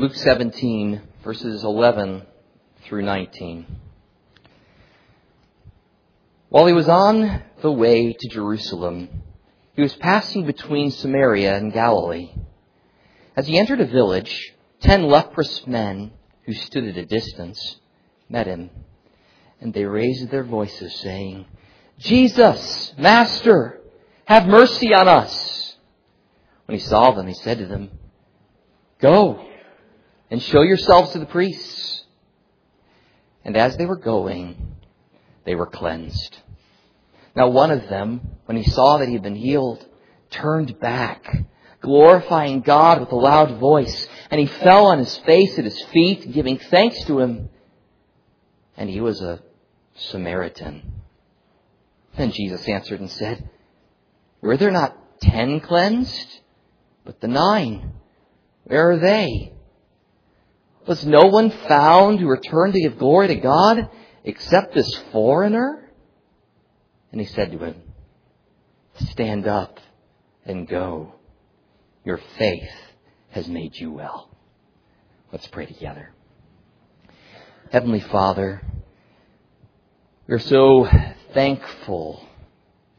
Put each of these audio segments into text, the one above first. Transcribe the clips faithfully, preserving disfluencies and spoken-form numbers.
Luke seventeen, verses eleven through nineteen. While he was on the way to Jerusalem, he was passing between Samaria and Galilee. As he entered a village, ten leprous men who stood at a distance met him, and they raised their voices, saying, "Jesus, Master, have mercy on us." When he saw them, he said to them, "Go and show yourselves to the priests." And as they were going, they were cleansed. Now one of them, when he saw that he had been healed, turned back, glorifying God with a loud voice. And he fell on his face at his feet, giving thanks to him. And he was a Samaritan. Then Jesus answered and said, "Were there not ten cleansed? But the nine, where are they? Was no one found who returned to give glory to God except this foreigner?" And he said to him, "Stand up and go. Your faith has made you well." Let's pray together. Heavenly Father, we are so thankful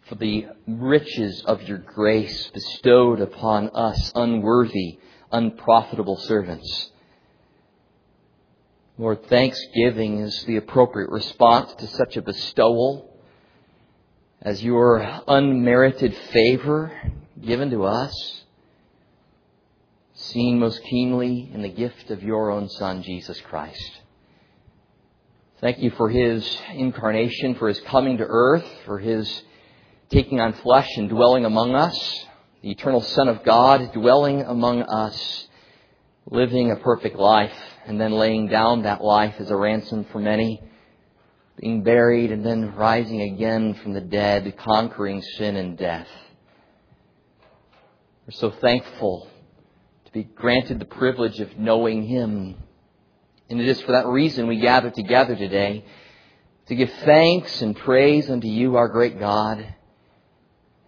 for the riches of your grace bestowed upon us unworthy, unprofitable servants. Lord, thanksgiving is the appropriate response to such a bestowal as your unmerited favor given to us, seen most keenly in the gift of your own Son, Jesus Christ. Thank you for his incarnation, for his coming to earth, for his taking on flesh and dwelling among us, the eternal Son of God dwelling among us, living a perfect life and then laying down that life as a ransom for many, being buried and then rising again from the dead, conquering sin and death. We're so thankful to be granted the privilege of knowing him. And it is for that reason we gather together today, to give thanks and praise unto you, our great God,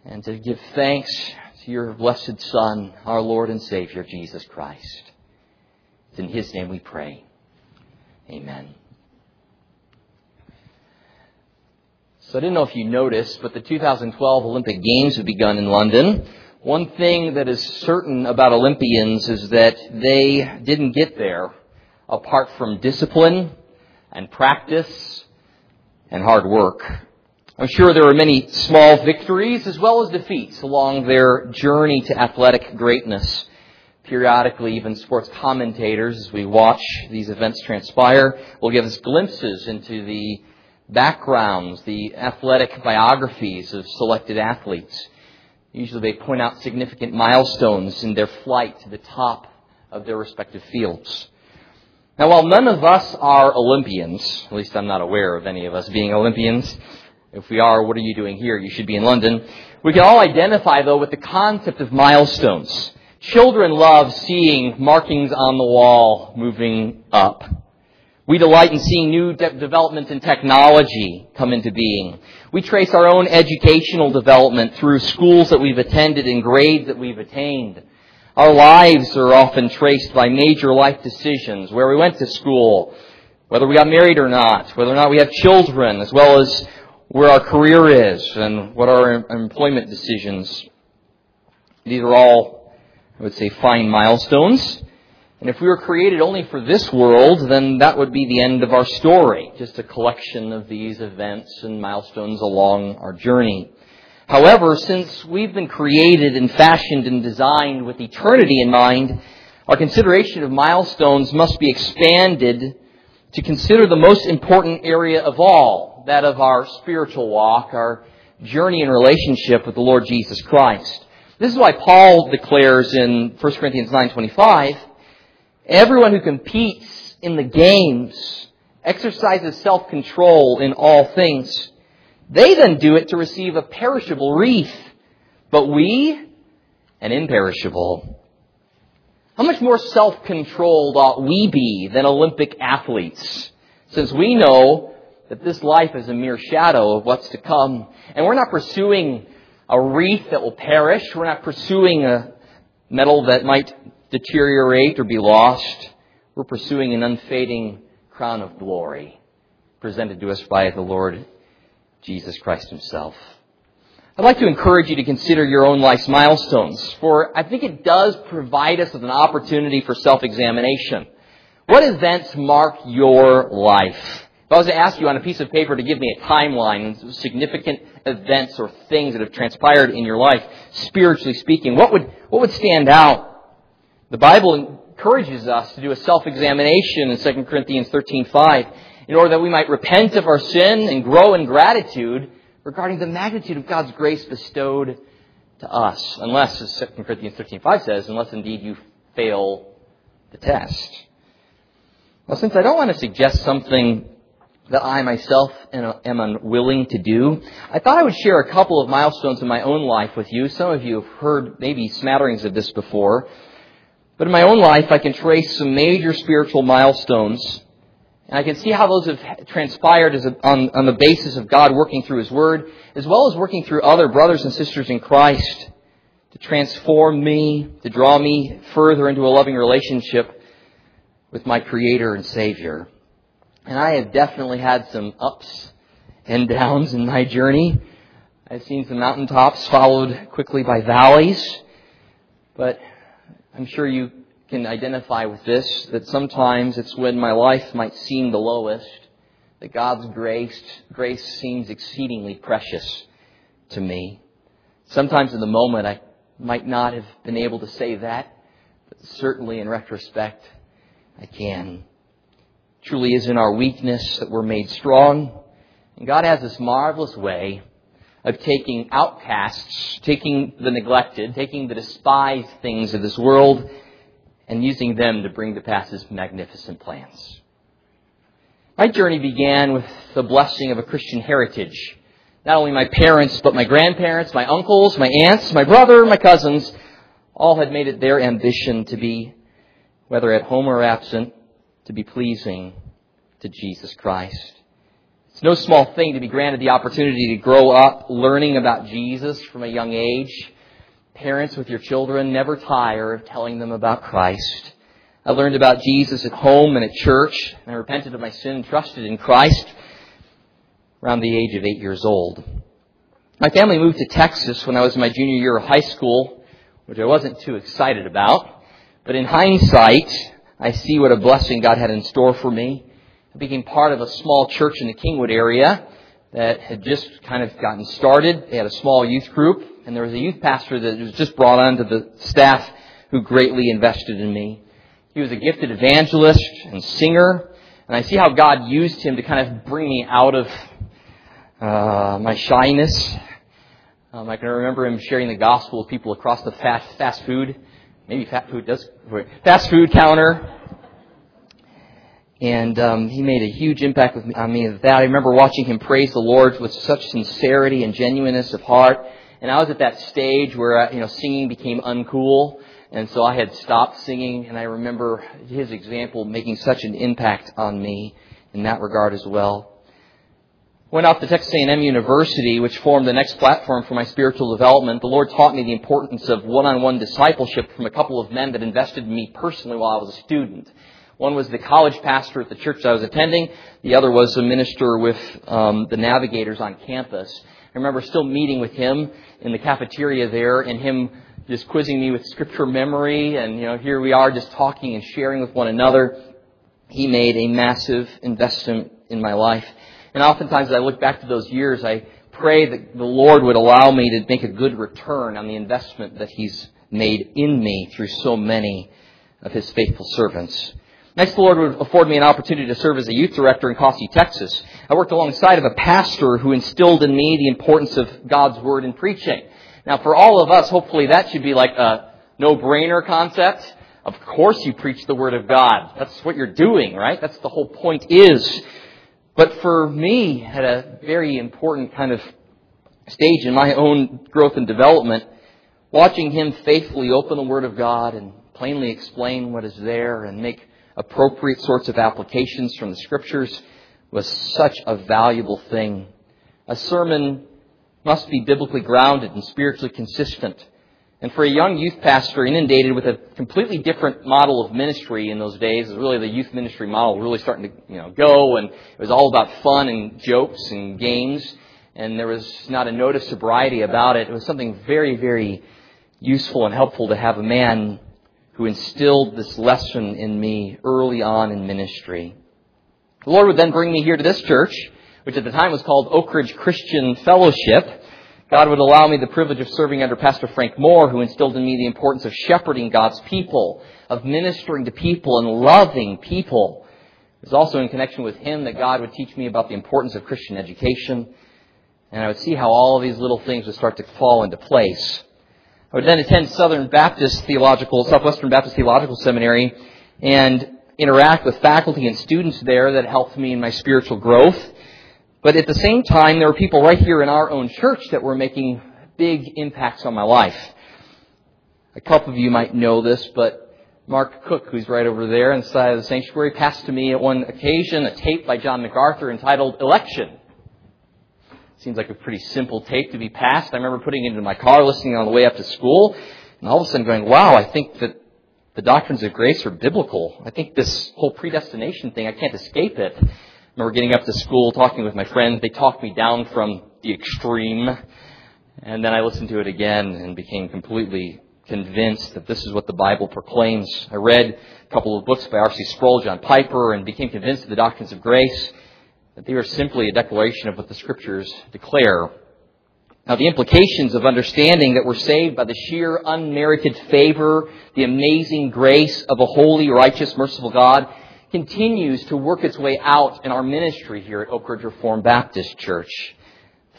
and to give thanks to your blessed Son, our Lord and Savior, Jesus Christ. It's in his name we pray. Amen. So I didn't know if you noticed, but the two thousand twelve Olympic Games have begun in London. One thing that is certain about Olympians is that they didn't get there apart from discipline and practice and hard work. I'm sure there were many small victories as well as defeats along their journey to athletic greatness. Periodically, even sports commentators, as we watch these events transpire, will give us glimpses into the backgrounds, the athletic biographies of selected athletes. Usually they point out significant milestones in their flight to the top of their respective fields. Now, while none of us are Olympians, at least I'm not aware of any of us being Olympians. If we are, what are you doing here? You should be in London. We can all identify, though, with the concept of milestones. Children love seeing markings on the wall moving up. We delight in seeing new de- developments in technology come into being. We trace our own educational development through schools that we've attended and grades that we've attained. Our lives are often traced by major life decisions, where we went to school, whether we got married or not, whether or not we have children, as well as where our career is and what our employment decisions. These are all, I would say, fine milestones. And if we were created only for this world, then that would be the end of our story, just a collection of these events and milestones along our journey. However, since we've been created and fashioned and designed with eternity in mind, our consideration of milestones must be expanded to consider the most important area of all, that of our spiritual walk, our journey and relationship with the Lord Jesus Christ. This is why Paul declares in First Corinthians nine twenty-five, "Everyone who competes in the games exercises self-control in all things. They then do it to receive a perishable wreath, but we, an imperishable." How much more self-controlled ought we be than Olympic athletes, since we know that this life is a mere shadow of what's to come, and we're not pursuing a wreath that will perish, we're not pursuing a medal that might deteriorate or be lost, we're pursuing an unfading crown of glory presented to us by the Lord Jesus Christ himself. I'd like to encourage you to consider your own life's milestones, for I think it does provide us with an opportunity for self-examination. What events mark your life? If I was to ask you on a piece of paper to give me a timeline of significant events or things that have transpired in your life, spiritually speaking, what would what would stand out? The Bible encourages us to do a self-examination in Second Corinthians thirteen five in order that we might repent of our sin and grow in gratitude regarding the magnitude of God's grace bestowed to us. Unless, as Second Corinthians thirteen five says, unless indeed you fail the test. Well, since I don't want to suggest something that I myself am unwilling to do, I thought I would share a couple of milestones in my own life with you. Some of you have heard maybe smatterings of this before. But in my own life, I can trace some major spiritual milestones, and I can see how those have transpired as a, on, on the basis of God working through His Word, as well as working through other brothers and sisters in Christ to transform me, to draw me further into a loving relationship with my Creator and Savior. And I have definitely had some ups and downs in my journey. I've seen some mountaintops followed quickly by valleys. But I'm sure you can identify with this, that sometimes it's when my life might seem the lowest, that God's grace, grace seems exceedingly precious to me. Sometimes in the moment I might not have been able to say that, but certainly in retrospect I can. Truly is in our weakness that we're made strong. And God has this marvelous way of taking outcasts, taking the neglected, taking the despised things of this world, and using them to bring to pass His magnificent plans. My journey began with the blessing of a Christian heritage. Not only my parents, but my grandparents, my uncles, my aunts, my brother, my cousins, all had made it their ambition to be, whether at home or absent, to be pleasing to Jesus Christ. It's no small thing to be granted the opportunity to grow up learning about Jesus from a young age. Parents with your children never tire of telling them about Christ. I learned about Jesus at home and at church, and I repented of my sin and trusted in Christ around the age of eight years old. My family moved to Texas when I was in my junior year of high school, which I wasn't too excited about, but in hindsight, I see what a blessing God had in store for me. I became part of a small church in the Kingwood area that had just kind of gotten started. They had a small youth group, and there was a youth pastor that was just brought onto the staff who greatly invested in me. He was a gifted evangelist and singer, and I see how God used him to kind of bring me out of uh, my shyness. Um, I can remember him sharing the gospel with people across the fast, fast food Maybe fast food does fast food counter, and um, he made a huge impact with me, on me. That I remember watching him praise the Lord with such sincerity and genuineness of heart. And I was at that stage where you know singing became uncool, and so I had stopped singing. And I remember his example making such an impact on me in that regard as well. Went off to Texas A and M University, which formed the next platform for my spiritual development. The Lord taught me the importance of one-on-one discipleship from a couple of men that invested in me personally while I was a student. One was the college pastor at the church I was attending. The other was a minister with um, the Navigators on campus. I remember still meeting with him in the cafeteria there, and him just quizzing me with scripture memory. And you know, here we are just talking and sharing with one another. He made a massive investment in my life. And oftentimes as I look back to those years, I pray that the Lord would allow me to make a good return on the investment that He's made in me through so many of His faithful servants. Next, the Lord would afford me an opportunity to serve as a youth director in Coffee, Texas. I worked alongside of a pastor who instilled in me the importance of God's Word and preaching. Now, for all of us, hopefully that should be like a no-brainer concept. Of course you preach the Word of God. That's what you're doing, right? That's the whole point is. But for me, at a very important kind of stage in my own growth and development, watching him faithfully open the Word of God and plainly explain what is there and make appropriate sorts of applications from the Scriptures was such a valuable thing. A sermon must be biblically grounded and spiritually consistent. And for a young youth pastor inundated with a completely different model of ministry in those days, it was really the youth ministry model really starting to, you know, go, and it was all about fun and jokes and games, and there was not a note of sobriety about it. It was something very, very useful and helpful to have a man who instilled this lesson in me early on in ministry. The Lord would then bring me here to this church, which at the time was called Oak Ridge Christian Fellowship. God would allow me the privilege of serving under Pastor Frank Moore, who instilled in me the importance of shepherding God's people, of ministering to people and loving people. It was also in connection with him that God would teach me about the importance of Christian education. And I would see how all of these little things would start to fall into place. I would then attend Southern Baptist Theological, Southwestern Baptist Theological Seminary and interact with faculty and students there that helped me in my spiritual growth. But at the same time, there were people right here in our own church that were making big impacts on my life. A couple of you might know this, but Mark Cook, who's right over there on the side of the sanctuary, passed to me at one occasion a tape by John MacArthur entitled Election. Seems like a pretty simple tape to be passed. I remember putting it into my car, listening on the way up to school, and all of a sudden going, wow, I think that the doctrines of grace are biblical. I think this whole predestination thing, I can't escape it. I remember getting up to school, talking with my friends. They talked me down from the extreme. And then I listened to it again and became completely convinced that this is what the Bible proclaims. I read a couple of books by R C Sproul, John Piper, and became convinced of the doctrines of grace, that they were simply a declaration of what the Scriptures declare. Now, the implications of understanding that we're saved by the sheer unmerited favor, the amazing grace of a holy, righteous, merciful God, continues to work its way out in our ministry here at Oak Ridge Reformed Baptist Church.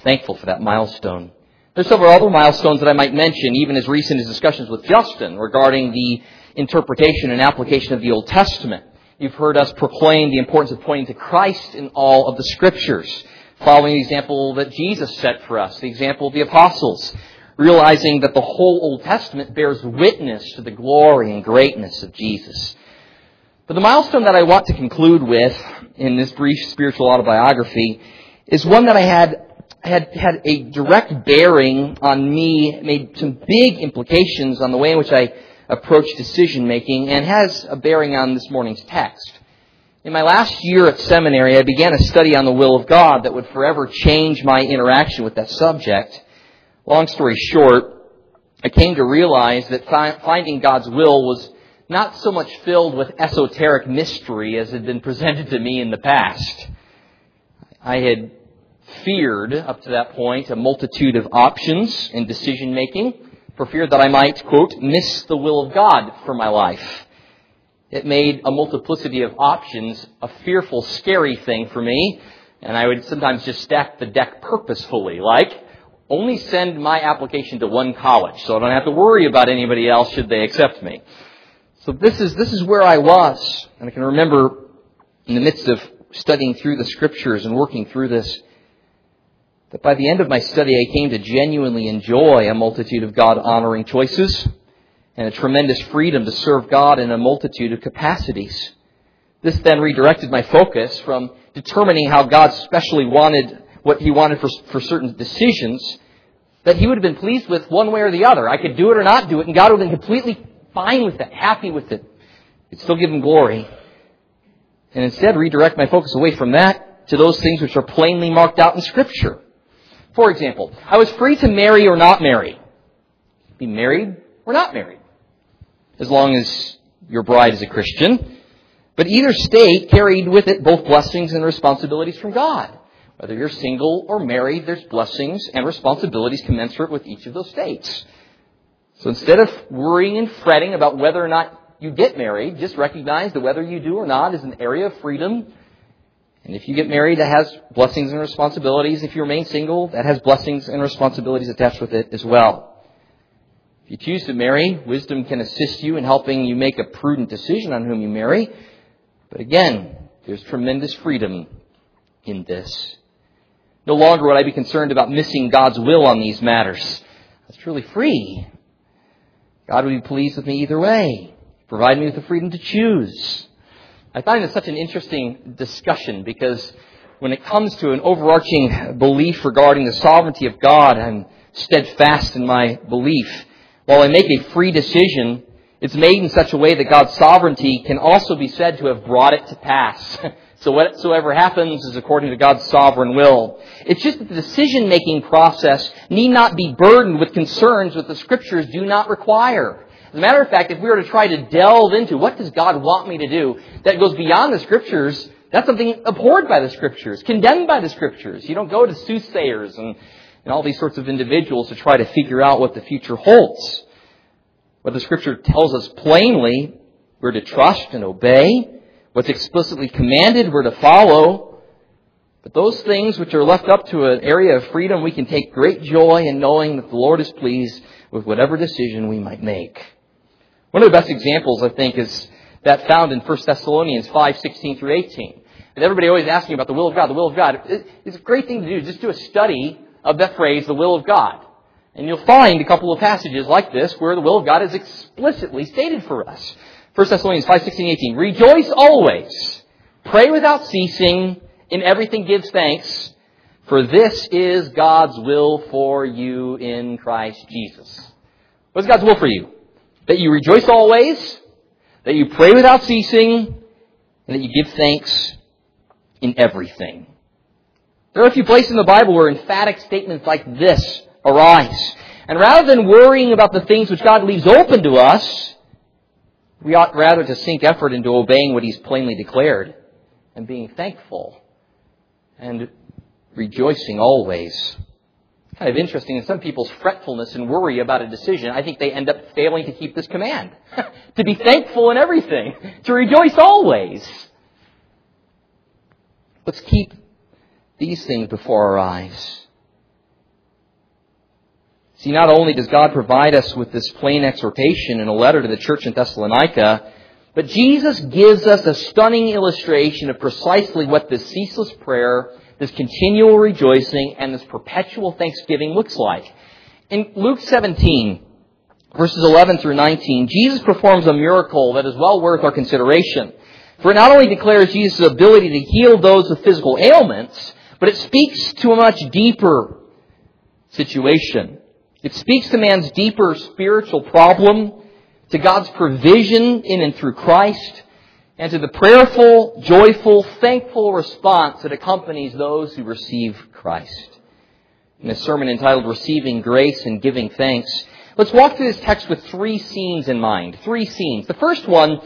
Thankful for that milestone. There's several other milestones that I might mention, even as recent as discussions with Justin regarding the interpretation and application of the Old Testament. You've heard us proclaim the importance of pointing to Christ in all of the Scriptures, following the example that Jesus set for us, the example of the apostles, realizing that the whole Old Testament bears witness to the glory and greatness of Jesus. But the milestone that I want to conclude with in this brief spiritual autobiography is one that I had had had a direct bearing on me, made some big implications on the way in which I approach decision-making, and has a bearing on this morning's text. In my last year at seminary, I began a study on the will of God that would forever change my interaction with that subject. Long story short, I came to realize that finding God's will was not so much filled with esoteric mystery as had been presented to me in the past. I had feared, up to that point, a multitude of options in decision-making for fear that I might, quote, miss the will of God for my life. It made a multiplicity of options a fearful, scary thing for me, and I would sometimes just stack the deck purposefully, like, only send my application to one college so I don't have to worry about anybody else should they accept me. So this is this is where I was, and I can remember in the midst of studying through the Scriptures and working through this, that by the end of my study I came to genuinely enjoy a multitude of God-honoring choices and a tremendous freedom to serve God in a multitude of capacities. This then redirected my focus from determining how God specially wanted what He wanted for, for certain decisions that He would have been pleased with one way or the other. I could do it or not do it, and God would have been completely fine with that, happy with it. It still give Him glory. And instead redirect my focus away from that to those things which are plainly marked out in Scripture. For example, I was free to marry or not marry. Be married or not married, as long as your bride is a Christian. But either state carried with it both blessings and responsibilities from God. Whether you're single or married, there's blessings and responsibilities commensurate with each of those states. So instead of worrying and fretting about whether or not you get married, just recognize that whether you do or not is an area of freedom. And if you get married, that has blessings and responsibilities. If you remain single, that has blessings and responsibilities attached with it as well. If you choose to marry, wisdom can assist you in helping you make a prudent decision on whom you marry. But again, there's tremendous freedom in this. No longer would I be concerned about missing God's will on these matters. That's truly free. God would be pleased with me either way. Provide me with the freedom to choose. I find this such an interesting discussion because when it comes to an overarching belief regarding the sovereignty of God, I'm steadfast in my belief. While we make a free decision, it's made in such a way that God's sovereignty can also be said to have brought it to pass. So whatsoever happens is according to God's sovereign will. It's just that the decision-making process need not be burdened with concerns that the Scriptures do not require. As a matter of fact, if we were to try to delve into what does God want me to do that goes beyond the Scriptures, that's something abhorred by the Scriptures, condemned by the Scriptures. You don't go to soothsayers and, and all these sorts of individuals to try to figure out what the future holds. What the Scripture tells us plainly, we're to trust and obey. What's explicitly commanded, we're to follow. But those things which are left up to an area of freedom, we can take great joy in knowing that the Lord is pleased with whatever decision we might make. One of the best examples, I think, is that found in First Thessalonians five, sixteen through eighteen. And everybody always asks me about the will of God, the will of God. It's a great thing to do. Just do a study of that phrase, the will of God. And you'll find a couple of passages like this where the will of God is explicitly stated for us. First Thessalonians five, sixteen, eighteen. Rejoice always, pray without ceasing, in everything give thanks, for this is God's will for you in Christ Jesus. What's God's will for you? That you rejoice always, that you pray without ceasing, and that you give thanks in everything. There are a few places in the Bible where emphatic statements like this arise. And rather than worrying about the things which God leaves open to us, we ought rather to sink effort into obeying what He's plainly declared and being thankful and rejoicing always. Kind of interesting in some people's fretfulness and worry about a decision, I think they end up failing to keep this command. To be thankful in everything. To rejoice always. Let's keep these things before our eyes. See, not only does God provide us with this plain exhortation in a letter to the church in Thessalonica, but Jesus gives us a stunning illustration of precisely what this ceaseless prayer, this continual rejoicing, and this perpetual thanksgiving looks like. In Luke seventeen, verses eleven through nineteen, Jesus performs a miracle that is well worth our consideration. For it not only declares Jesus' ability to heal those with physical ailments, but it speaks to a much deeper situation. It speaks to man's deeper spiritual problem, to God's provision in and through Christ, and to the prayerful, joyful, thankful response that accompanies those who receive Christ. In a sermon entitled Receiving Grace and Giving Thanks, let's walk through this text with three scenes in mind. Three scenes. The first one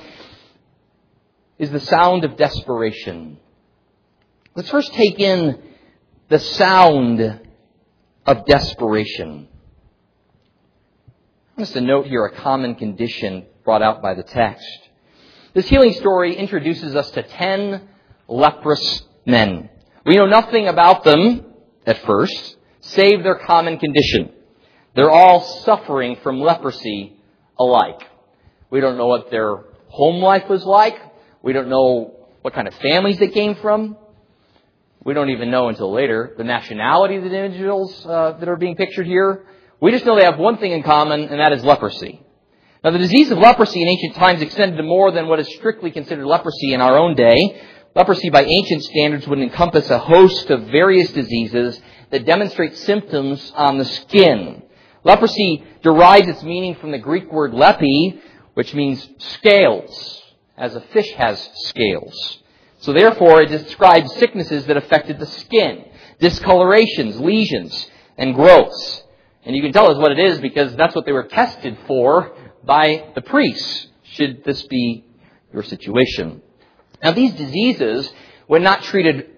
is the sound of desperation. Let's first take in the sound of desperation. Just a note here, a common condition brought out by the text. This healing story introduces us to ten leprous men. We know nothing about them at first, save their common condition. They're all suffering from leprosy alike. We don't know what their home life was like. We don't know what kind of families they came from. We don't even know until later the nationality of the individuals uh, that are being pictured here. We just know they have one thing in common, and that is leprosy. Now, the disease of leprosy in ancient times extended to more than what is strictly considered leprosy in our own day. Leprosy, by ancient standards, would encompass a host of various diseases that demonstrate symptoms on the skin. Leprosy derives its meaning from the Greek word lepi, which means scales, as a fish has scales. So, therefore, it describes sicknesses that affected the skin, discolorations, lesions, and growths. And you can tell us what it is because that's what they were tested for by the priests, should this be your situation. Now, these diseases, when not treated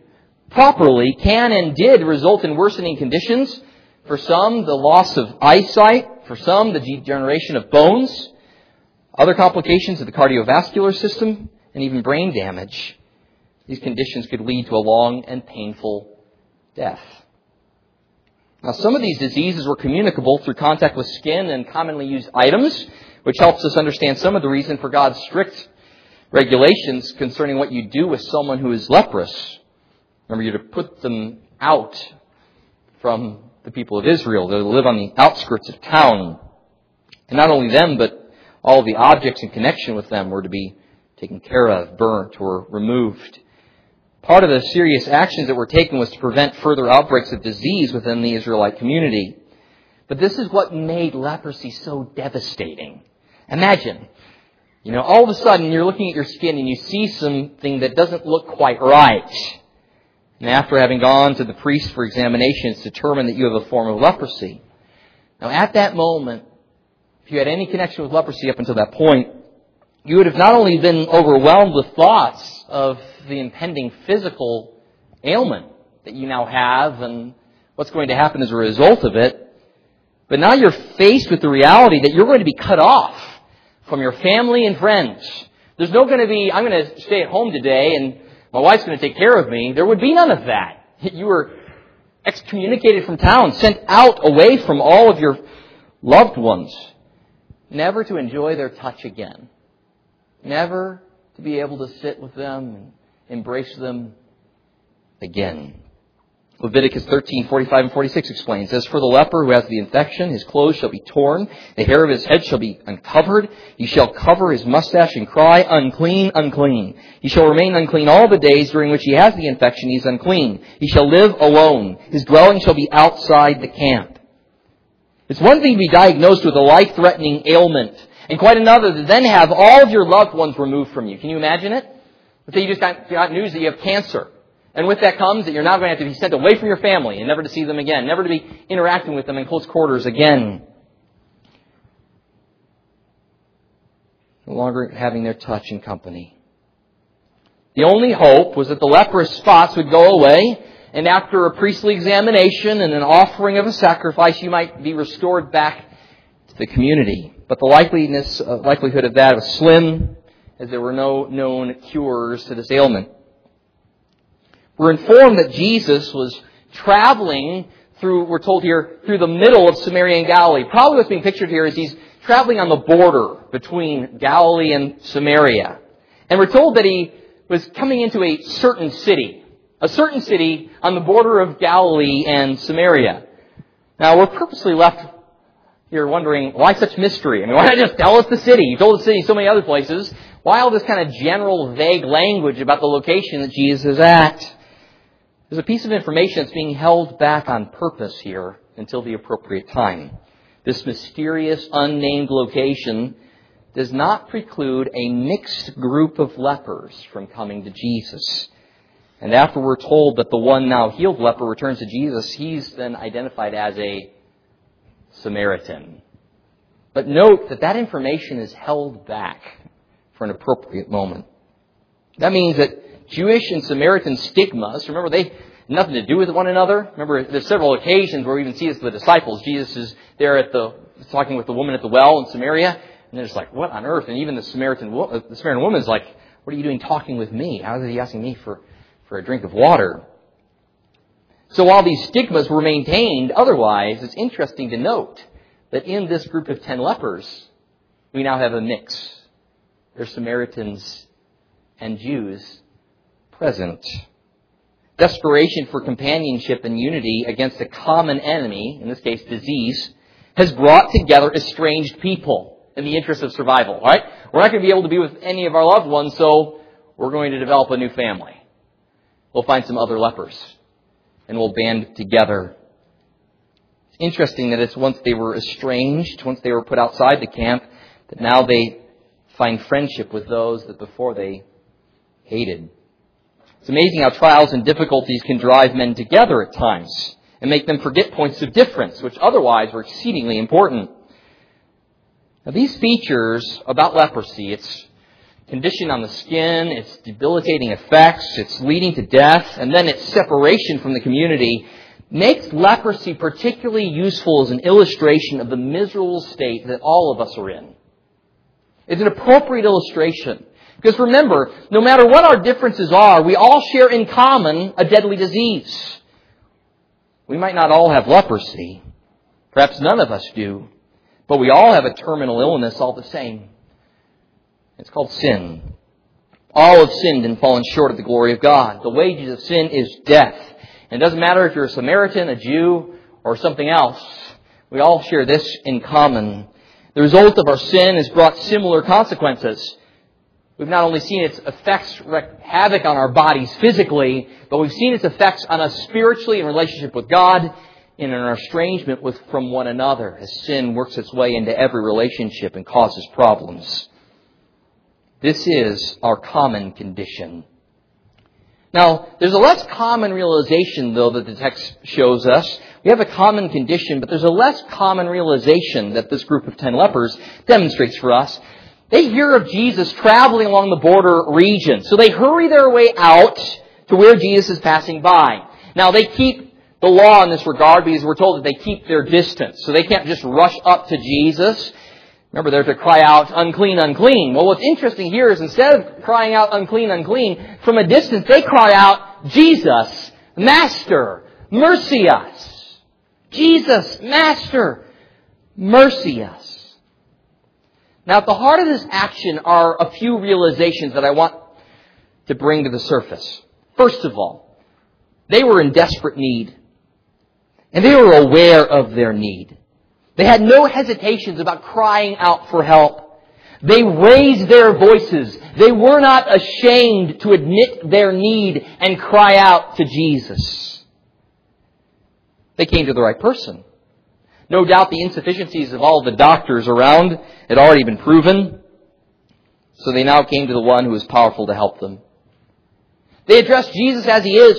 properly, can and did result in worsening conditions. For some, the loss of eyesight. For some, the degeneration of bones, other complications of the cardiovascular system, and even brain damage. These conditions could lead to a long and painful death. Now, some of these diseases were communicable through contact with skin and commonly used items, which helps us understand some of the reason for God's strict regulations concerning what you do with someone who is leprous. Remember, you're to put them out from the people of Israel. They live on the outskirts of town. And not only them, but all the objects in connection with them were to be taken care of, burnt, or removed. Part of the serious actions that were taken was to prevent further outbreaks of disease within the Israelite community. But this is what made leprosy so devastating. Imagine, you know, all of a sudden you're looking at your skin and you see something that doesn't look quite right. And after having gone to the priest for examination, it's determined that you have a form of leprosy. Now, at that moment, if you had any connection with leprosy up until that point, you would have not only been overwhelmed with thoughts of the impending physical ailment that you now have and what's going to happen as a result of it, but now you're faced with the reality that you're going to be cut off from your family and friends. There's no going to be, I'm going to stay at home today and my wife's going to take care of me. There would be none of that. You were excommunicated from town, sent out away from all of your loved ones, never to enjoy their touch again, never to be able to sit with them and embrace them again. Leviticus thirteen, forty-five and forty-six explains, as for the leper who has the infection, his clothes shall be torn, the hair of his head shall be uncovered, he shall cover his mustache and cry, unclean, unclean. He shall remain unclean all the days during which he has the infection, he is unclean. He shall live alone, his dwelling shall be outside the camp. It's one thing to be diagnosed with a life-threatening ailment, and quite another to then have all of your loved ones removed from you. Can you imagine it? Let's say you just got, got news that you have cancer. And with that comes that you're now going to have to be sent away from your family and never to see them again, never to be interacting with them in close quarters again. No longer having their touch and company. The only hope was that the leprous spots would go away, and after a priestly examination and an offering of a sacrifice, you might be restored back to the community. But the likeliness, uh, likelihood of that was slim, as there were no known cures to this ailment. We're informed that Jesus was traveling through, we're told here, through the middle of Samaria and Galilee. Probably what's being pictured here is he's traveling on the border between Galilee and Samaria. And we're told that he was coming into a certain city, a certain city on the border of Galilee and Samaria. Now, we're purposely left here wondering, why such mystery? I mean, why not just tell us the city? You told the city so many other places. Why all this kind of general, vague language about the location that Jesus is at? There's a piece of information that's being held back on purpose here until the appropriate time. This mysterious, unnamed location does not preclude a mixed group of lepers from coming to Jesus. And after we're told that the one now healed leper returns to Jesus, he's then identified as a Samaritan. But note that that information is held back for an appropriate moment. That means that Jewish and Samaritan stigmas, remember, they had nothing to do with one another. Remember, there's several occasions where we even see this with the disciples. Jesus is there at the talking with the woman at the well in Samaria, and they're just like, what on earth? And even the Samaritan the Samaritan woman's like, what are you doing talking with me? How is he asking me for, for a drink of water? So while these stigmas were maintained otherwise, it's interesting to note that in this group of ten lepers, we now have a mix. There's Samaritans and Jews present. Desperation for companionship and unity against a common enemy, in this case disease, has brought together estranged people in the interest of survival. All right? We're not going to be able to be with any of our loved ones, so we're going to develop a new family. We'll find some other lepers, and we'll band together. It's interesting that it's once they were estranged, once they were put outside the camp, that now they find friendship with those that before they hated. It's amazing how trials and difficulties can drive men together at times and make them forget points of difference, which otherwise were exceedingly important. Now, these features about leprosy, its condition on the skin, its debilitating effects, its leading to death, and then its separation from the community, makes leprosy particularly useful as an illustration of the miserable state that all of us are in. It's an appropriate illustration. Because remember, no matter what our differences are, we all share in common a deadly disease. We might not all have leprosy. Perhaps none of us do. But we all have a terminal illness all the same. It's called sin. All have sinned and fallen short of the glory of God. The wages of sin is death. And it doesn't matter if you're a Samaritan, a Jew, or something else. We all share this in common. The result of our sin has brought similar consequences. We've not only seen its effects wreak havoc on our bodies physically, but we've seen its effects on us spiritually in relationship with God in an estrangement with, from one another as sin works its way into every relationship and causes problems. This is our common condition. Now, there's a less common realization, though, that the text shows us. We have a common condition, but there's a less common realization that this group of ten lepers demonstrates for us. They hear of Jesus traveling along the border region, so they hurry their way out to where Jesus is passing by. Now, they keep the law in this regard because we're told that they keep their distance, so they can't just rush up to Jesus. Remember, they're to cry out, unclean, unclean. Well, what's interesting here is instead of crying out, unclean, unclean, from a distance, they cry out, Jesus, Master, mercy us. Jesus, Master, mercy us. Now, at the heart of this action are a few realizations that I want to bring to the surface. First of all, they were in desperate need, and they were aware of their need. They had no hesitations about crying out for help. They raised their voices. They were not ashamed to admit their need and cry out to Jesus. They came to the right person. No doubt the insufficiencies of all the doctors around had already been proven. So they now came to the one who was powerful to help them. They addressed Jesus as He is,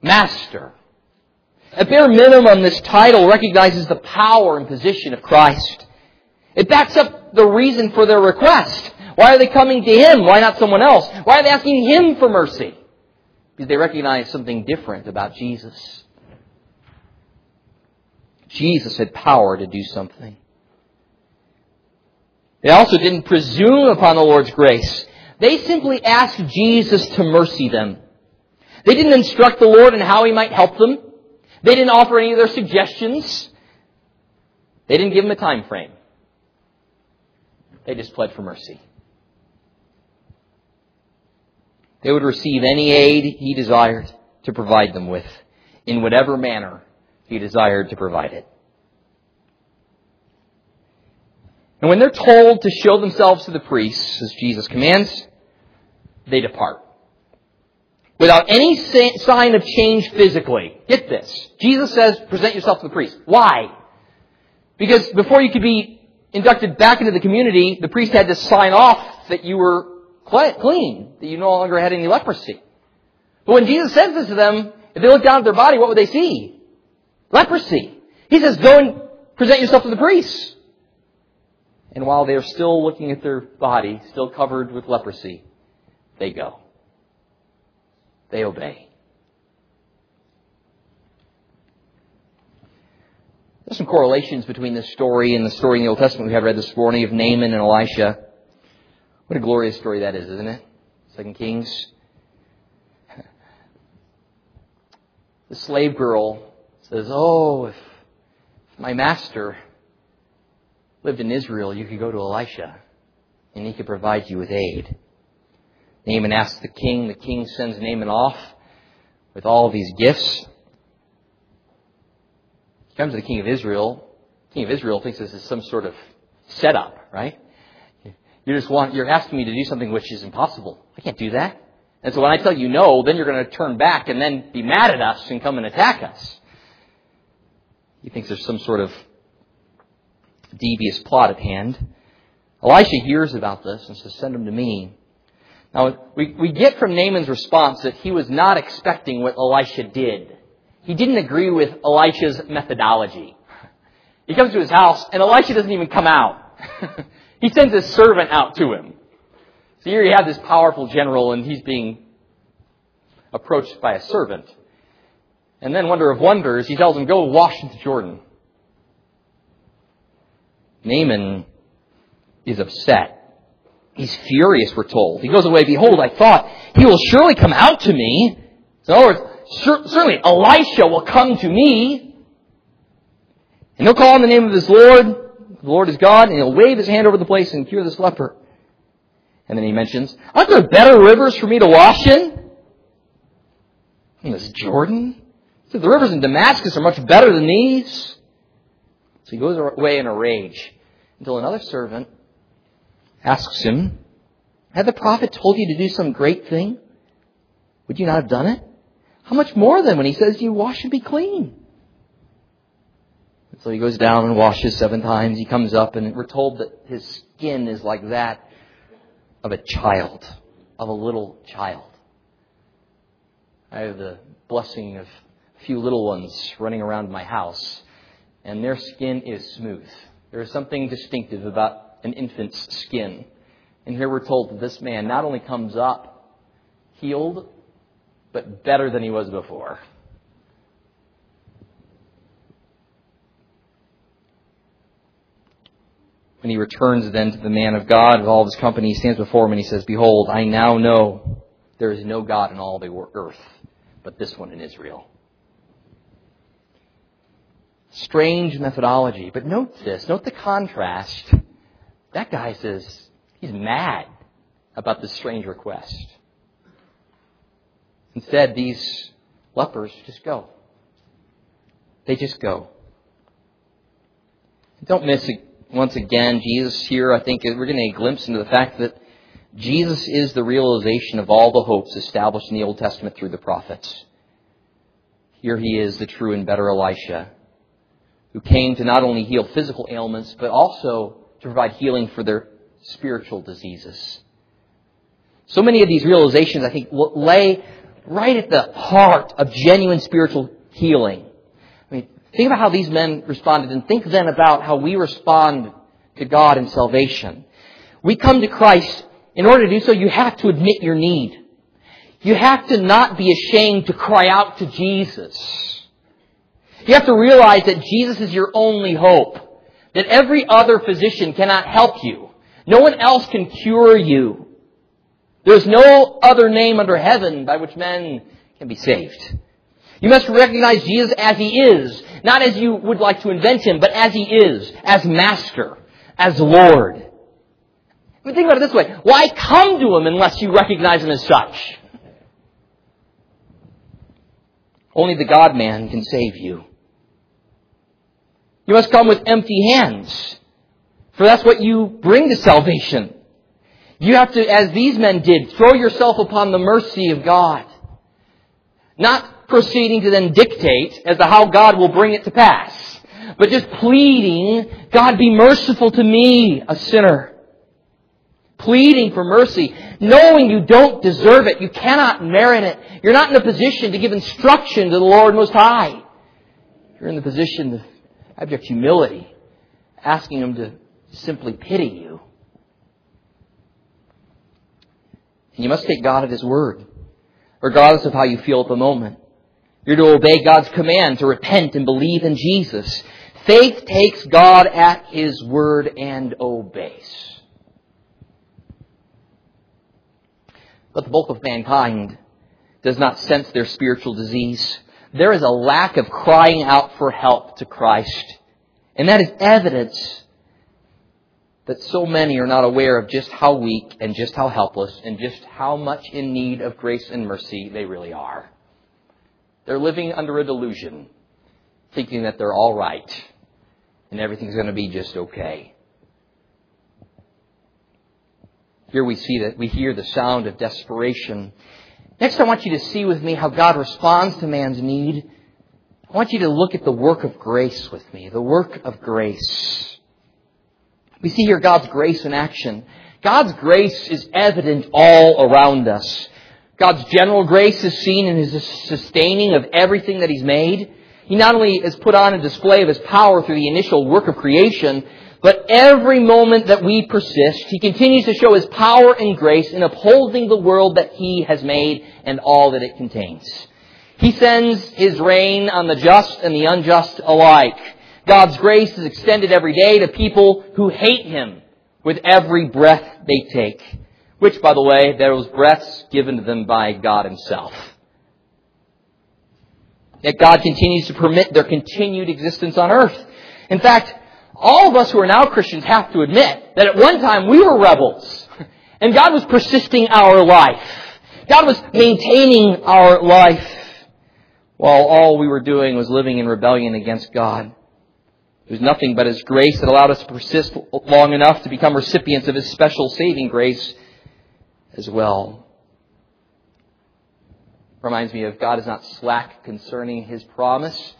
Master. At bare minimum, this title recognizes the power and position of Christ. It backs up the reason for their request. Why are they coming to Him? Why not someone else? Why are they asking Him for mercy? Because they recognize something different about Jesus. Jesus had power to do something. They also didn't presume upon the Lord's grace. They simply asked Jesus to mercy them. They didn't instruct the Lord in how He might help them. They didn't offer any of their suggestions. They didn't give Him a time frame. They just pled for mercy. They would receive any aid He desired to provide them with, in whatever manner He desired to provide it. And when they're told to show themselves to the priests, as Jesus commands, they depart. Without any sign of change physically. Get this. Jesus says, present yourself to the priest. Why? Because before you could be inducted back into the community, the priest had to sign off that you were clean, that you no longer had any leprosy. But when Jesus says this to them, if they look down at their body, what would they see? Leprosy. He says, go and present yourself to the priest. And while they are still looking at their body, still covered with leprosy, they go. They obey. There's some correlations between this story and the story in the Old Testament we had read this morning of Naaman and Elisha. What a glorious story that is, isn't it? Second Kings. The slave girl says, oh, if my master lived in Israel, you could go to Elisha and he could provide you with aid. Naaman asks the king. The king sends Naaman off with all these gifts. He comes to the king of Israel. The king of Israel thinks this is some sort of setup, right? You just want, you're asking me to do something which is impossible. I can't do that. And so when I tell you no, then you're going to turn back and then be mad at us and come and attack us. He thinks there's some sort of devious plot at hand. Elisha hears about this and says, send him to me. Now, we, we get from Naaman's response that he was not expecting what Elisha did. He didn't agree with Elisha's methodology. He comes to his house, and Elisha doesn't even come out. He sends his servant out to him. So here you have this powerful general, and he's being approached by a servant. And then, wonder of wonders, he tells him, go wash into Jordan. Naaman is upset. He's furious, we're told. He goes away, behold, I thought, he will surely come out to me. In other words, certainly Elisha will come to me. And he'll call on the name of his Lord. The Lord is God. And he'll wave his hand over the place and cure this leper. And then he mentions, aren't there better rivers for me to wash in? And this Jordan? So the rivers in Damascus are much better than these. So he goes away in a rage until another servant asks him, had the prophet told you to do some great thing? Would you not have done it? How much more then when he says you wash and be clean? So he goes down and washes seven times. He comes up, and we're told that his skin is like that of a child, of a little child. I have the blessing of a few little ones running around my house, and their skin is smooth. There is something distinctive about an infant's skin. And here we're told that this man not only comes up healed, but better than he was before. When he returns then to the man of God with all of his company, he stands before him and he says, "Behold, I now know there is no God in all the earth, but this one in Israel." Strange methodology. But note this. Note the contrast. That guy says he's mad about this strange request. Instead, these lepers just go. They just go. Don't miss it. Once again, Jesus here, I think we're getting a glimpse into the fact that Jesus is the realization of all the hopes established in the Old Testament through the prophets. Here he is, the true and better Elisha, who came to not only heal physical ailments, but also to provide healing for their spiritual diseases. So many of these realizations, I think, lay right at the heart of genuine spiritual healing. I mean, think about how these men responded, and think then about how we respond to God in salvation. We come to Christ. In order to do so, you have to admit your need. You have to not be ashamed to cry out to Jesus. You have to realize that Jesus is your only hope, that every other physician cannot help you. No one else can cure you. There's no other name under heaven by which men can be saved. You must recognize Jesus as he is, not as you would like to invent him, but as he is, as Master, as Lord. I mean, think about it this way. Why come to him unless you recognize him as such? Only the God-man can save you. You must come with empty hands, for that's what you bring to salvation. You have to, as these men did, throw yourself upon the mercy of God, not proceeding to then dictate as to how God will bring it to pass, but just pleading, "God, be merciful to me, a sinner." Pleading for mercy, knowing you don't deserve it, you cannot merit it. You're not in a position to give instruction to the Lord Most High. You're in the position of abject humility, asking Him to simply pity you. And you must take God at His word, regardless of how you feel at the moment. You're to obey God's command to repent and believe in Jesus. Faith takes God at His word and obeys. But the bulk of mankind does not sense their spiritual disease. There is a lack of crying out for help to Christ. And that is evidence that so many are not aware of just how weak and just how helpless and just how much in need of grace and mercy they really are. They're living under a delusion, thinking that they're all right and everything's going to be just okay. Here we see that we hear the sound of desperation. Next, I want you to see with me how God responds to man's need. I want you to look at the work of grace with me, the work of grace. We see here God's grace in action. God's grace is evident all around us. God's general grace is seen in His sustaining of everything that He's made. He not only has put on a display of His power through the initial work of creation, but every moment that we persist, He continues to show His power and grace in upholding the world that He has made and all that it contains. He sends His rain on the just and the unjust alike. God's grace is extended every day to people who hate Him with every breath they take. Which, by the way, there was breaths given to them by God Himself. Yet God continues to permit their continued existence on earth. In fact, all of us who are now Christians have to admit that at one time we were rebels. And God was persisting our life. God was maintaining our life while all we were doing was living in rebellion against God. It was nothing but His grace that allowed us to persist long enough to become recipients of His special saving grace as well. Reminds me of God is not slack concerning His promise.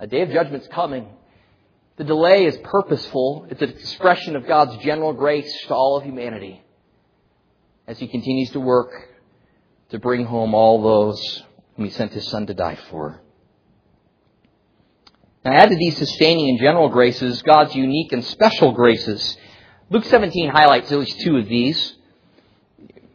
A day of judgment's coming. The delay is purposeful. It's an expression of God's general grace to all of humanity as He continues to work to bring home all those whom He sent His Son to die for. Now, add to these sustaining and general graces, God's unique and special graces. Luke seventeen highlights at least two of these.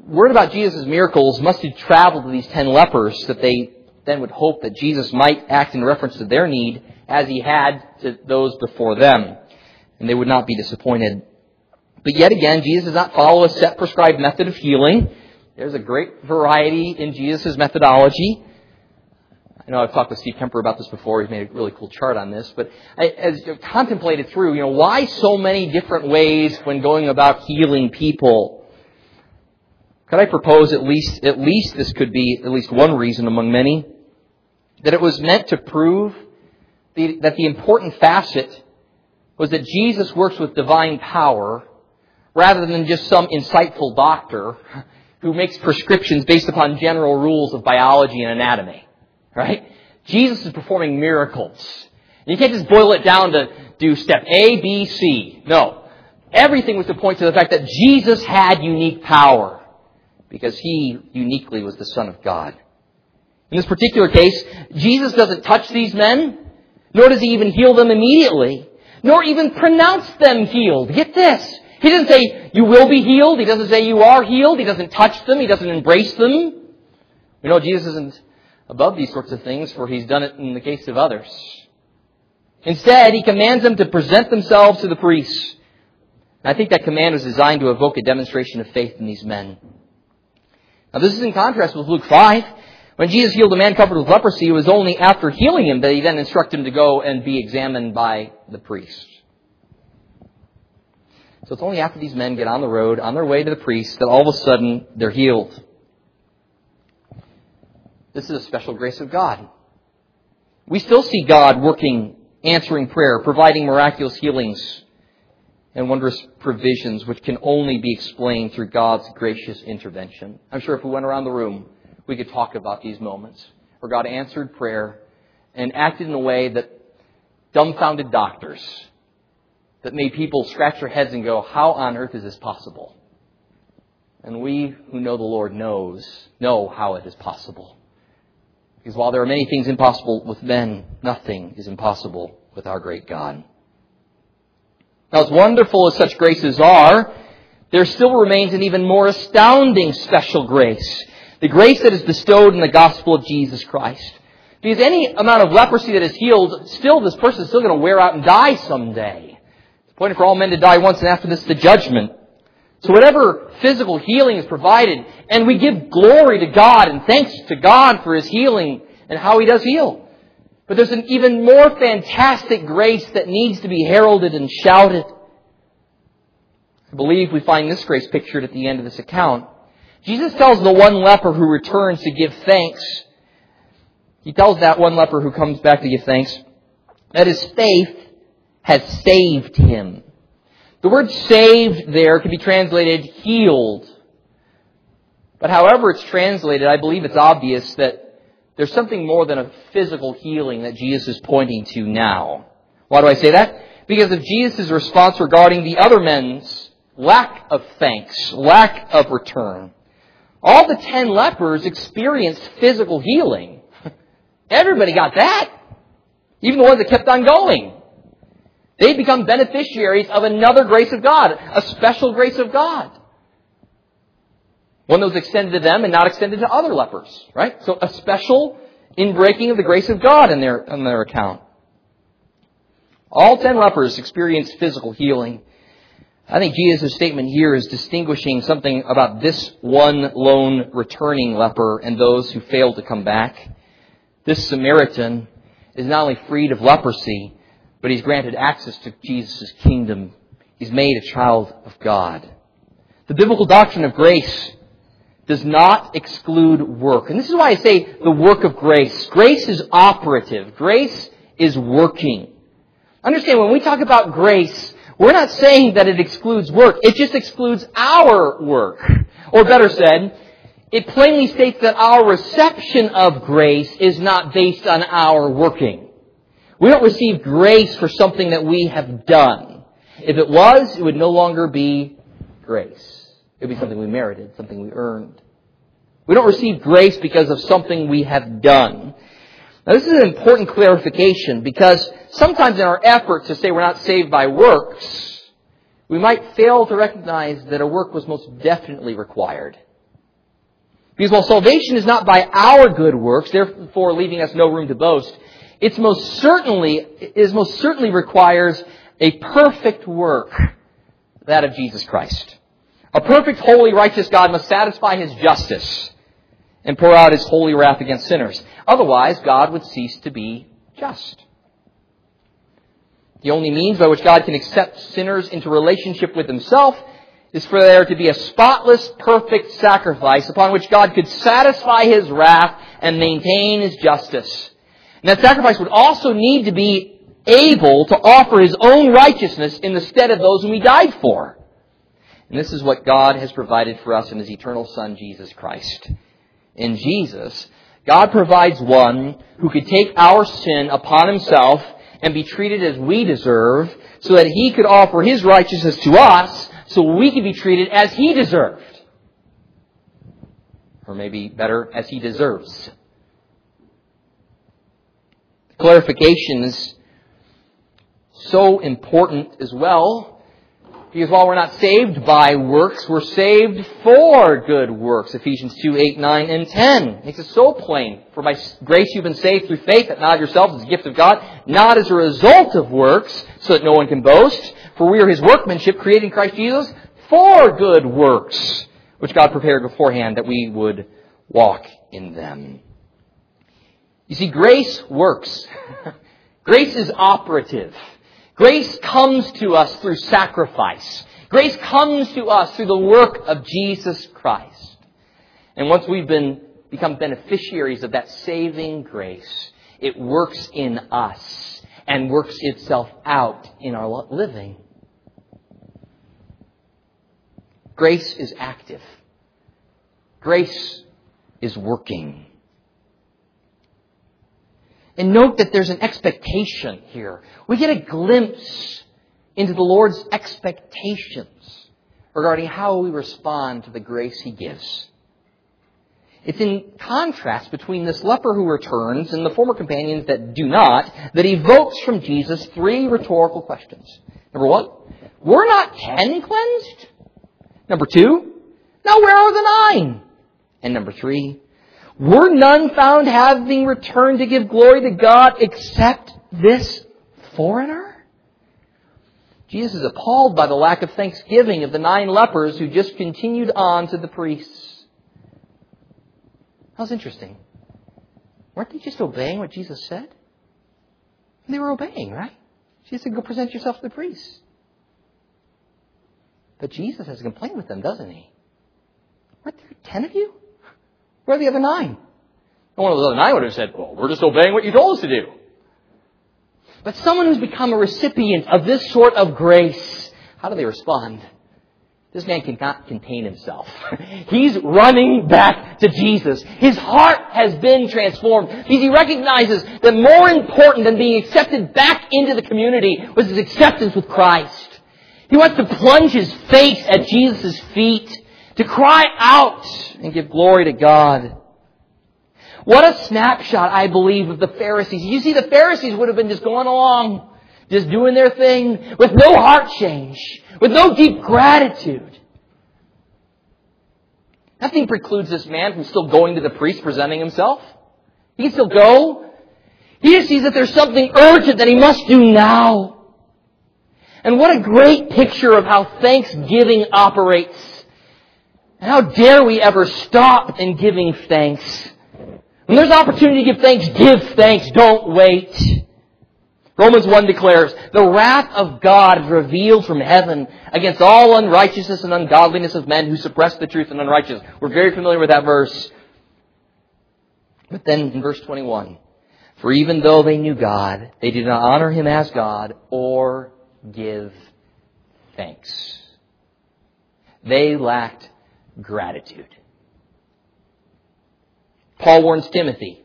Word about Jesus' miracles must have traveled to these ten lepers, that they then would hope that Jesus might act in reference to their need as He had to those before them, and they would not be disappointed. But yet again, Jesus does not follow a set prescribed method of healing. There's a great variety in Jesus' methodology. I know I've talked with Steve Kemper about this before. He's made a really cool chart on this. But I, as I've contemplated through, you know, why so many different ways when going about healing people? Could I propose at least, at least this could be at least one reason among many, that it was meant to prove the, that the important facet was that Jesus works with divine power rather than just some insightful doctor who makes prescriptions based upon general rules of biology and anatomy. Right? Jesus is performing miracles. And you can't just boil it down to do step A, B, C. No. Everything was to point to the fact that Jesus had unique power because He uniquely was the Son of God. In this particular case, Jesus doesn't touch these men, nor does He even heal them immediately, nor even pronounce them healed. Get this. He doesn't say, you will be healed. He doesn't say, you are healed. He doesn't touch them. He doesn't embrace them. We know Jesus isn't above these sorts of things, for He's done it in the case of others. Instead, He commands them to present themselves to the priests. And I think that command was designed to evoke a demonstration of faith in these men. Now, this is in contrast with Luke five. When Jesus healed a man covered with leprosy, it was only after healing him that He then instructed him to go and be examined by the priest. So it's only after these men get on the road, on their way to the priest, that all of a sudden they're healed. This is a special grace of God. We still see God working, answering prayer, providing miraculous healings and wondrous provisions, which can only be explained through God's gracious intervention. I'm sure if we went around the room, we could talk about these moments where God answered prayer and acted in a way that dumbfounded doctors, that made people scratch their heads and go, how on earth is this possible? And we who know the Lord knows, know how it is possible. Because while there are many things impossible with men, nothing is impossible with our great God. Now, as wonderful as such graces are, there still remains an even more astounding special grace, the grace that is bestowed in the gospel of Jesus Christ. Because any amount of leprosy that is healed, still this person is still going to wear out and die someday. It's appointed for all men to die once, and after this, the judgment. So whatever physical healing is provided, and we give glory to God and thanks to God for His healing and how He does heal. But there's an even more fantastic grace that needs to be heralded and shouted. I believe we find this grace pictured at the end of this account. Jesus tells the one leper who returns to give thanks. He tells that one leper who comes back to give thanks that his faith has saved him. The word saved there can be translated healed. But however it's translated, I believe it's obvious that there's something more than a physical healing that Jesus is pointing to now. Why do I say that? Because of Jesus' response regarding the other men's lack of thanks, lack of return. All the ten lepers experienced physical healing. Everybody got that. Even the ones that kept on going. They become beneficiaries of another grace of God, a special grace of God. One that was extended to them and not extended to other lepers, right? So a special inbreaking of the grace of God in their, in their account. All ten lepers experienced physical healing. I think Jesus' statement here is distinguishing something about this one lone returning leper and those who failed to come back. This Samaritan is not only freed of leprosy, but he's granted access to Jesus' kingdom. He's made a child of God. The biblical doctrine of grace does not exclude work. And this is why I say the work of grace. Grace is operative. Grace is working. Understand, when we talk about grace, we're not saying that it excludes work. It just excludes our work. Or better said, it plainly states that our reception of grace is not based on our working. We don't receive grace for something that we have done. If it was, it would no longer be grace. It would be something we merited, something we earned. We don't receive grace because of something we have done. Now, this is an important clarification, because sometimes in our effort to say we're not saved by works, we might fail to recognize that a work was most definitely required. Because while salvation is not by our good works, therefore leaving us no room to boast, it's most certainly, it most certainly requires a perfect work, that of Jesus Christ. A perfect, holy, righteous God must satisfy His justice and pour out His holy wrath against sinners. Otherwise, God would cease to be just. The only means by which God can accept sinners into relationship with Himself is for there to be a spotless, perfect sacrifice upon which God could satisfy His wrath and maintain His justice. And that sacrifice would also need to be able to offer His own righteousness in the stead of those whom He died for. And this is what God has provided for us in His eternal Son, Jesus Christ. In Jesus, God provides one who could take our sin upon Himself and be treated as we deserve, so that He could offer His righteousness to us, so we could be treated as He deserved. Or maybe better, as He deserves. Clarification is so important as well, because while we're not saved by works, we're saved for good works. Ephesians two, eight, nine, and ten. It makes it so plain. For by grace you've been saved through faith, that not of yourselves, as a gift of God, not as a result of works, so that no one can boast. For we are His workmanship, created in Christ Jesus for good works, which God prepared beforehand that we would walk in them. You see, grace works. Grace is operative. Grace comes to us through sacrifice. Grace comes to us through the work of Jesus Christ. And once we've been become beneficiaries of that saving grace, it works in us and works itself out in our living. Grace is active. Grace is working. And note that there's an expectation here. We get a glimpse into the Lord's expectations regarding how we respond to the grace He gives. It's in contrast between this leper who returns and the former companions that do not, that evokes from Jesus three rhetorical questions. Number one, were not ten cleansed? Number two, now where are the nine? And number three, were none found having returned to give glory to God except this foreigner? Jesus is appalled by the lack of thanksgiving of the nine lepers who just continued on to the priests. That was interesting. Weren't they just obeying what Jesus said? They were obeying, right? Jesus said, go present yourself to the priests. But Jesus has a complaint with them, doesn't he? Weren't there ten of you? Where are the other nine? And one of the other nine would have said, well, we're just obeying what you told us to do. But someone who's become a recipient of this sort of grace, how do they respond? This man cannot contain himself. He's running back to Jesus. His heart has been transformed because he recognizes that more important than being accepted back into the community was his acceptance with Christ. He wants to plunge his face at Jesus' feet, to cry out and give glory to God. What a snapshot, I believe, of the Pharisees. You see, the Pharisees would have been just going along, just doing their thing, with no heart change, with no deep gratitude. Nothing precludes this man from still going to the priest, presenting himself. He can still go. He just sees that there's something urgent that he must do now. And what a great picture of how thanksgiving operates. And how dare we ever stop in giving thanks? When there's opportunity to give thanks, give thanks. Don't wait. Romans one declares, the wrath of God is revealed from heaven against all unrighteousness and ungodliness of men who suppress the truth and unrighteousness. We're very familiar with that verse. But then in verse twenty-one, for even though they knew God, they did not honor Him as God or give thanks. They lacked gratitude. Paul warns Timothy,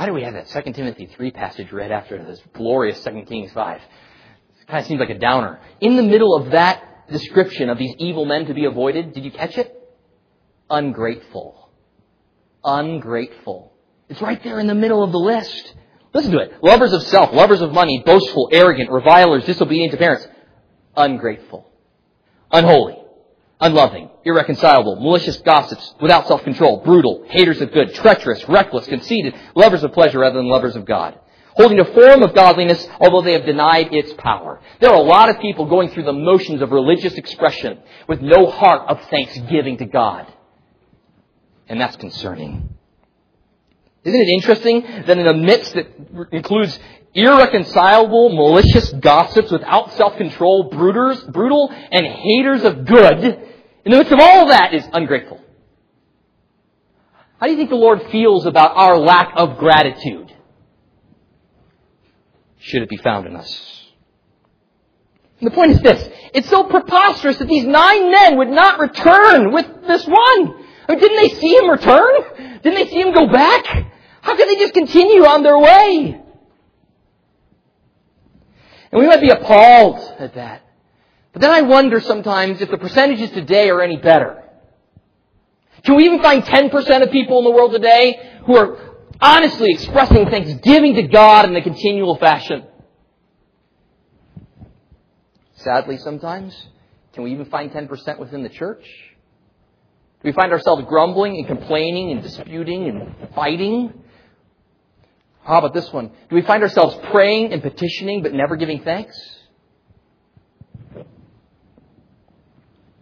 why do we have that Second Timothy three passage right after this glorious Second Kings five? It kind of seems like a downer. In the middle of that description of these evil men to be avoided, did you catch it? Ungrateful. Ungrateful. It's right there in the middle of the list. Listen to it. Lovers of self, lovers of money, boastful, arrogant, revilers, disobedient to parents. Ungrateful. Unholy. Unloving, irreconcilable, malicious gossips, without self-control, brutal, haters of good, treacherous, reckless, conceited, lovers of pleasure rather than lovers of God, holding a form of godliness, although they have denied its power. There are a lot of people going through the motions of religious expression with no heart of thanksgiving to God. And that's concerning. Isn't it interesting that in a midst that includes irreconcilable, malicious gossips without self-control, bruters, brutal, and haters of good, in the midst of all that is ungrateful? How do you think the Lord feels about our lack of gratitude? Should it be found in us? And the point is this. It's so preposterous that these nine men would not return with this one. I mean, didn't they see him return? Didn't they see him go back? How could they just continue on their way? And we might be appalled at that. But then I wonder sometimes if the percentages today are any better. Can we even find ten percent of people in the world today who are honestly expressing thanksgiving to God in a continual fashion? Sadly, sometimes, can we even find ten percent within the church? Do we find ourselves grumbling and complaining and disputing and fighting? How about this one? Do we find ourselves praying and petitioning but never giving thanks?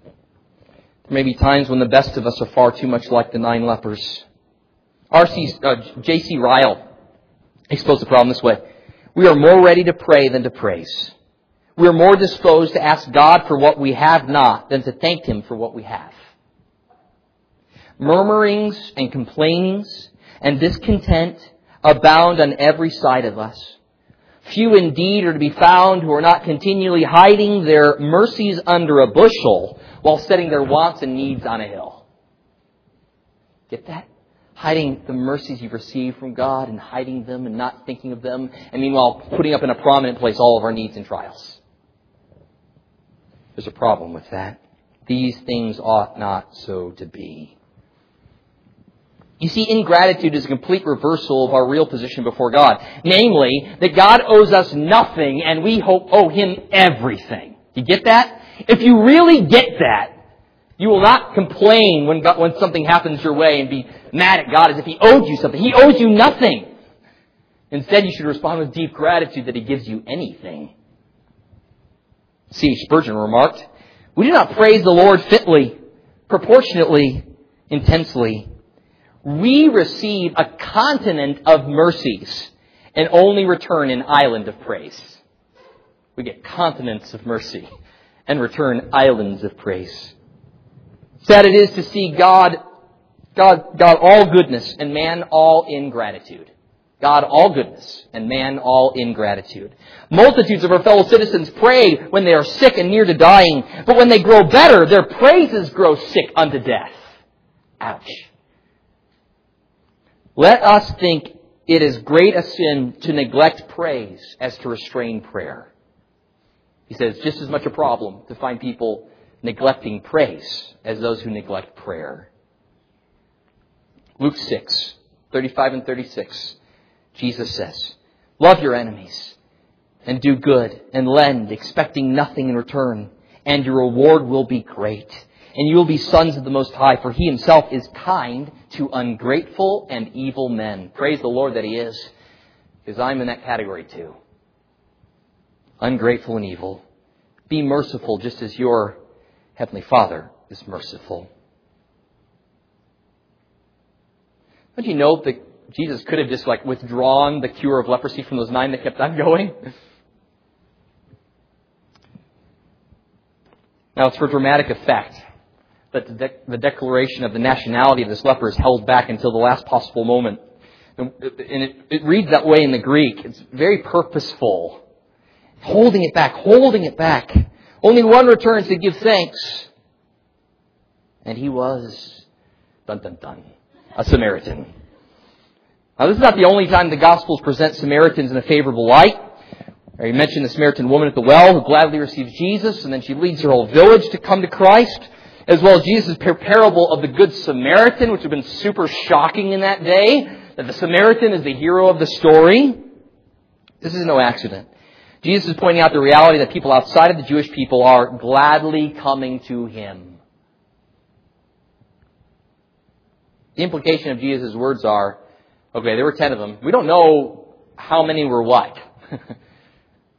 There may be times when the best of us are far too much like the nine lepers. R C, uh, J C Ryle exposed the problem this way. We are more ready to pray than to praise. We are more disposed to ask God for what we have not than to thank Him for what we have. Murmurings and complainings and discontent abound on every side of us. Few indeed are to be found who are not continually hiding their mercies under a bushel while setting their wants and needs on a hill. Get that? Hiding the mercies you've received from God and hiding them and not thinking of them. And meanwhile, putting up in a prominent place all of our needs and trials. There's a problem with that. These things ought not so to be. You see, ingratitude is a complete reversal of our real position before God. Namely, that God owes us nothing and we hope owe Him everything. You get that? If you really get that, you will not complain when God, when something happens your way and be mad at God as if He owed you something. He owes you nothing. Instead, you should respond with deep gratitude that He gives you anything. C H Spurgeon remarked, "We do not praise the Lord fitly, proportionately, intensely. We receive a continent of mercies and only return an island of praise." We get continents of mercy and return islands of praise. Sad it is to see God, God, God all goodness and man all ingratitude. God all goodness and man all ingratitude. Multitudes of our fellow citizens pray when they are sick and near to dying, but when they grow better, their praises grow sick unto death. Ouch. Let us think it as great a sin to neglect praise as to restrain prayer. He says, just as much a problem to find people neglecting praise as those who neglect prayer. Luke six, thirty-five and thirty-six, Jesus says, "Love your enemies and do good and lend, expecting nothing in return, and your reward will be great. And you will be sons of the Most High, for He Himself is kind to ungrateful and evil men." Praise the Lord that He is, because I'm in that category too. Ungrateful and evil. Be merciful just as your Heavenly Father is merciful. Don't you know that Jesus could have just like withdrawn the cure of leprosy from those nine that kept on going? Now, it's for dramatic effect that the, de- the declaration of the nationality of this leper is held back until the last possible moment. And it, it reads that way in the Greek. It's very purposeful. Holding it back, holding it back. Only one returns to give thanks. And he was, dun dun dun, a Samaritan. Now, this is not the only time the Gospels present Samaritans in a favorable light. You mentioned the Samaritan woman at the well who gladly receives Jesus, and then she leads her whole village to come to Christ, as well as Jesus' parable of the Good Samaritan, which would have been super shocking in that day, that the Samaritan is the hero of the story. This is no accident. Jesus is pointing out the reality that people outside of the Jewish people are gladly coming to Him. The implication of Jesus' words are, okay, there were ten of them. We don't know how many were what.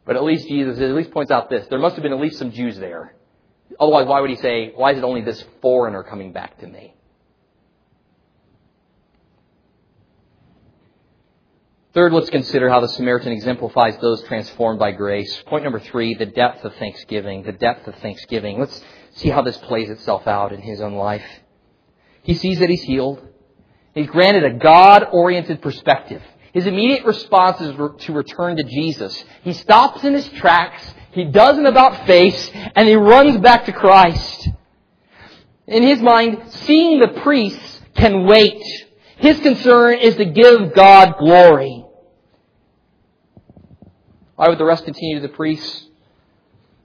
But at least Jesus at least points out this. There must have been at least some Jews there. Otherwise, why would he say, why is it only this foreigner coming back to me? Third, let's consider how the Samaritan exemplifies those transformed by grace. Point number three, the depth of thanksgiving. The depth of thanksgiving. Let's see how this plays itself out in his own life. He sees that he's healed. He's granted a God-oriented perspective. His immediate response is to return to Jesus. He stops in his tracks, he does an about-face, and he runs back to Christ. In his mind, seeing the priests can wait. His concern is to give God glory. Why would the rest continue to the priests?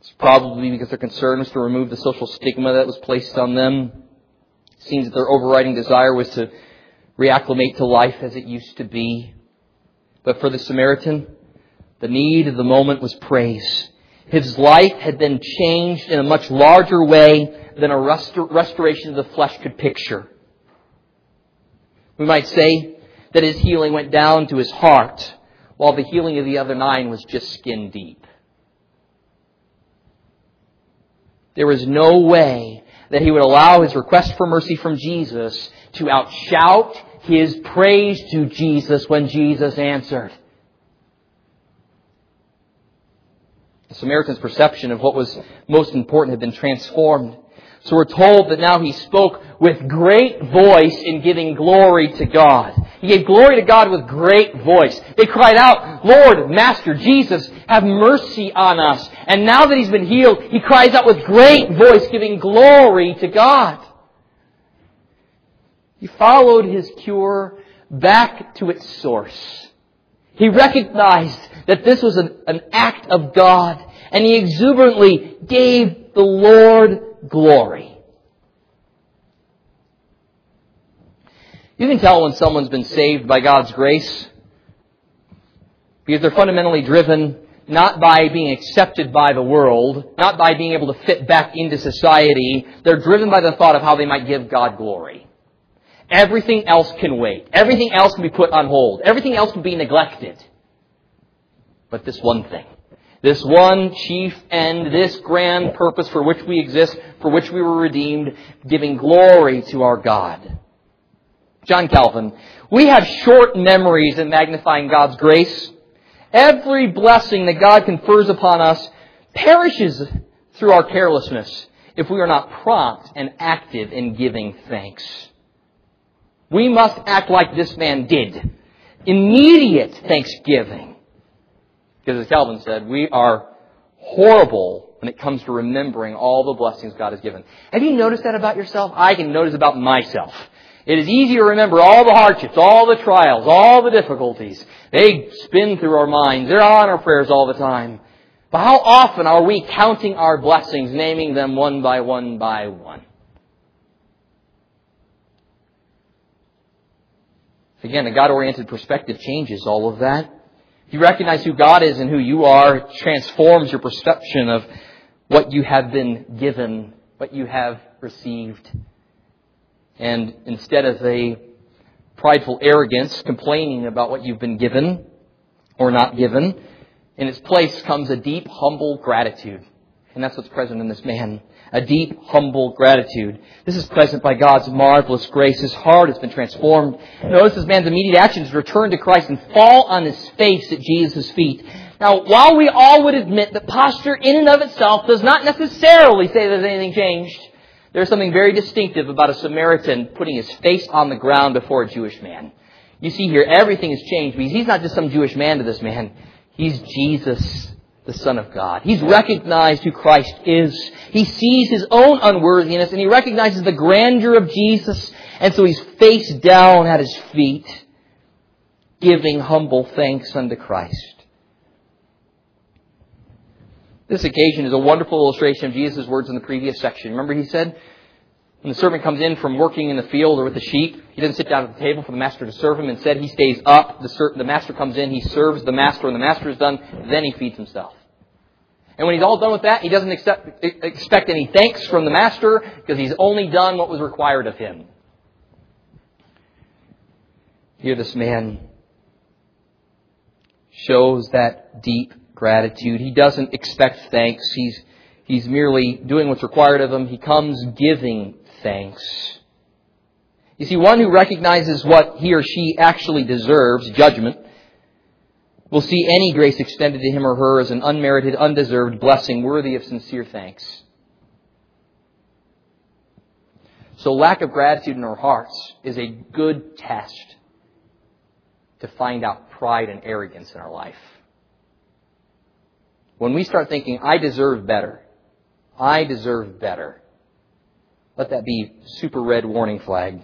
It's probably because their concern was to remove the social stigma that was placed on them. It seems that their overriding desire was to reacclimate to life as it used to be. But for the Samaritan, the need of the moment was praise. His life had been changed in a much larger way than a rest- restoration of the flesh could picture. We might say that his healing went down to his heart, while the healing of the other nine was just skin deep. There was no way that he would allow his request for mercy from Jesus to outshout his praise to Jesus when Jesus answered. The Samaritan's perception of what was most important had been transformed. So we're told that now he spoke with great voice in giving glory to God. He gave glory to God with great voice. They cried out, Lord, Master Jesus, have mercy on us. And now that he's been healed, he cries out with great voice, giving glory to God. He followed his cure back to its source. He recognized that this was an, an act of God, and he exuberantly gave the Lord glory. You can tell when someone's been saved by God's grace because they're fundamentally driven not by being accepted by the world, not by being able to fit back into society. They're driven by the thought of how they might give God glory. Everything else can wait. Everything else can be put on hold. Everything else can be neglected. But this one thing, this one chief end, this grand purpose for which we exist, for which we were redeemed, giving glory to our God. John Calvin, we have short memories in magnifying God's grace. Every blessing that God confers upon us perishes through our carelessness if we are not prompt and active in giving thanks. We must act like this man did. Immediate thanksgiving. Because as Calvin said, we are horrible when it comes to remembering all the blessings God has given. Have you noticed that about yourself? I can notice about myself. It is easy to remember all the hardships, all the trials, all the difficulties. They spin through our minds. They're on our prayers all the time. But how often are we counting our blessings, naming them one by one by one? Again, a God-oriented perspective changes all of that. If you recognize who God is and who you are, it transforms your perception of what you have been given, what you have received. And instead of a prideful arrogance, complaining about what you've been given or not given, in its place comes a deep, humble gratitude. And that's what's present in this man. A deep, humble gratitude. This is present by God's marvelous grace. His heart has been transformed. Notice this man's immediate actions return to Christ and fall on his face at Jesus' feet. Now, while we all would admit that posture in and of itself does not necessarily say there's anything changed, there's something very distinctive about a Samaritan putting his face on the ground before a Jewish man. You see here, everything has changed because he's not just some Jewish man to this man. He's Jesus, the Son of God. He's recognized who Christ is. He sees his own unworthiness and he recognizes the grandeur of Jesus. And so he's face down at his feet. giving, humble thanks unto Christ. This occasion is a wonderful illustration of Jesus' words in the previous section. Remember he said, when the servant comes in from working in the field or with the sheep, he doesn't sit down at the table for the master to serve him. Instead, he stays up. The, ser- the master comes in, he serves the master, and the master is done. Then he feeds himself. And when he's all done with that, he doesn't accept, expect any thanks from the master because he's only done what was required of him. Here this man shows that deep gratitude. He doesn't expect thanks. He's, he's merely doing what's required of him. He comes giving thanks. You see, one who recognizes what he or she actually deserves, judgment, will see any grace extended to him or her as an unmerited, undeserved blessing worthy of sincere thanks. So lack of gratitude in our hearts is a good test to find out pride and arrogance in our life. When we start thinking, I deserve better, I deserve better, let that be super red warning flag.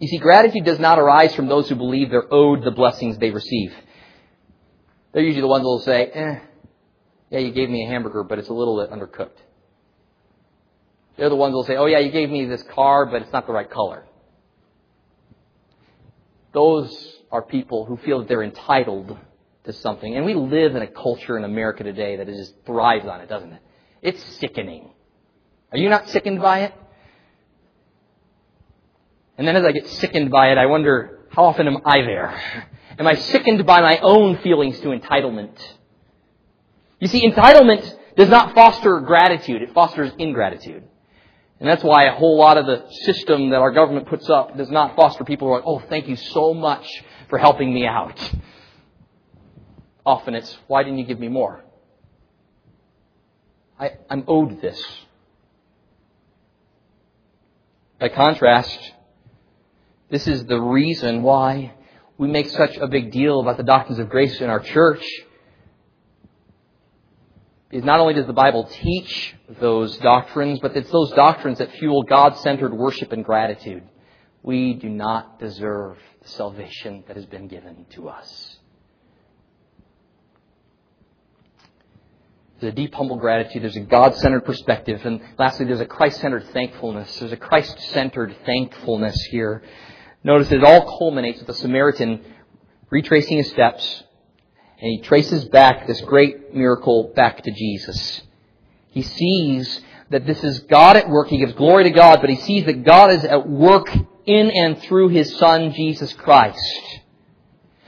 You see, gratitude does not arise from those who believe they're owed the blessings they receive. They're usually the ones that will say, eh, yeah, you gave me a hamburger, but it's a little bit undercooked. They're the ones that will say, oh yeah, you gave me this car, but it's not the right color. Those are people who feel that they're entitled to something. And we live in a culture in America today that just thrives on it, doesn't it? It's sickening. Are you not sickened by it? And then as I get sickened by it, I wonder, how often am I there? Am I sickened by my own feelings to entitlement? You see, entitlement does not foster gratitude. It fosters ingratitude. And that's why a whole lot of the system that our government puts up does not foster people who are like, oh, thank you so much for helping me out. Often it's, why didn't you give me more? I, I'm owed this. By contrast, this is the reason why we make such a big deal about the doctrines of grace in our church. Because not only does the Bible teach those doctrines, but it's those doctrines that fuel God-centered worship and gratitude. We do not deserve the salvation that has been given to us. There's a deep, humble gratitude. There's a God-centered perspective. And lastly, there's a Christ-centered thankfulness. There's a Christ-centered thankfulness here. Notice it all culminates with the Samaritan retracing his steps. And he traces back this great miracle back to Jesus. He sees that this is God at work. He gives glory to God, but he sees that God is at work in and through his Son, Jesus Christ.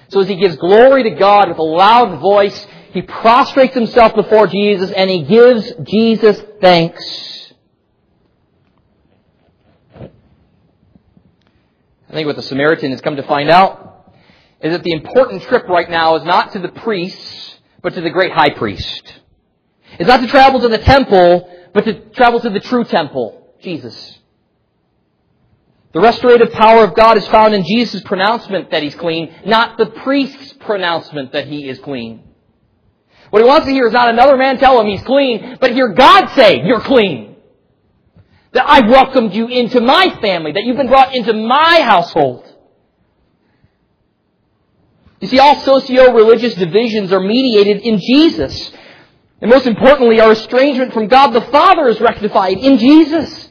So as he gives glory to God with a loud voice, he prostrates himself before Jesus and he gives Jesus thanks. I think what the Samaritan has come to find out is that the important trip right now is not to the priests, but to the great high priest. It's not to travel to the temple, but to travel to the true temple, Jesus. The restorative power of God is found in Jesus' pronouncement that he's clean, not the priest's pronouncement that he is clean. What he wants to hear is not another man tell him he's clean, but hear God say, you're clean. That I welcomed you into my family, that you've been brought into my household. You see, all socio-religious divisions are mediated in Jesus. And most importantly, our estrangement from God the Father is rectified in Jesus.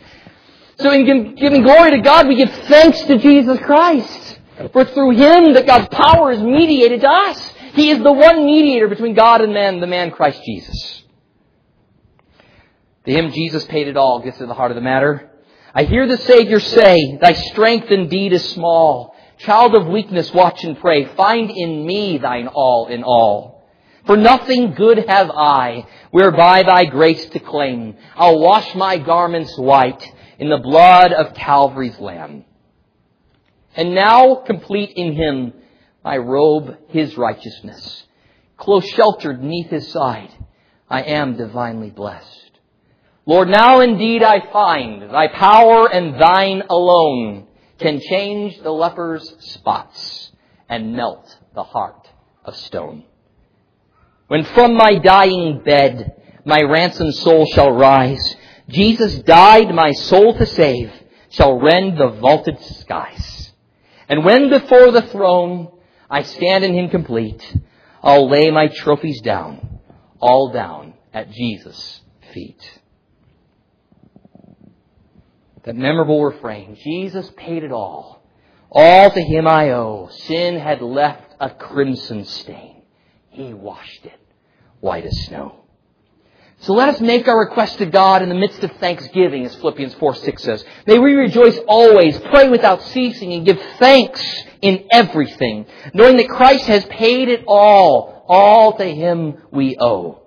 So in giving glory to God, we give thanks to Jesus Christ. For through Him that God's power is mediated to us. He is the one mediator between God and man, the man Christ Jesus. To Him, Jesus paid it all, gets to the heart of the matter. I hear the Savior say, thy strength indeed is small. Child of weakness, watch and pray. Find in me thine all in all. For nothing good have I, whereby thy grace to claim. I'll wash my garments white in the blood of Calvary's Lamb. And now complete in him my robe, his righteousness. Close sheltered neath his side, I am divinely blessed. Lord, now indeed I find thy power and thine alone can change the leper's spots and melt the heart of stone. When from my dying bed my ransomed soul shall rise, Jesus died my soul to save, shall rend the vaulted skies. And when before the throne I stand in him complete, I'll lay my trophies down, all down at Jesus' feet. That memorable refrain, Jesus paid it all. All to him I owe. Sin had left a crimson stain. He washed it white as snow. So let us make our request to God in the midst of thanksgiving, as Philippians four six says. May we rejoice always, pray without ceasing, and give thanks in everything, knowing that Christ has paid it all. All to him we owe.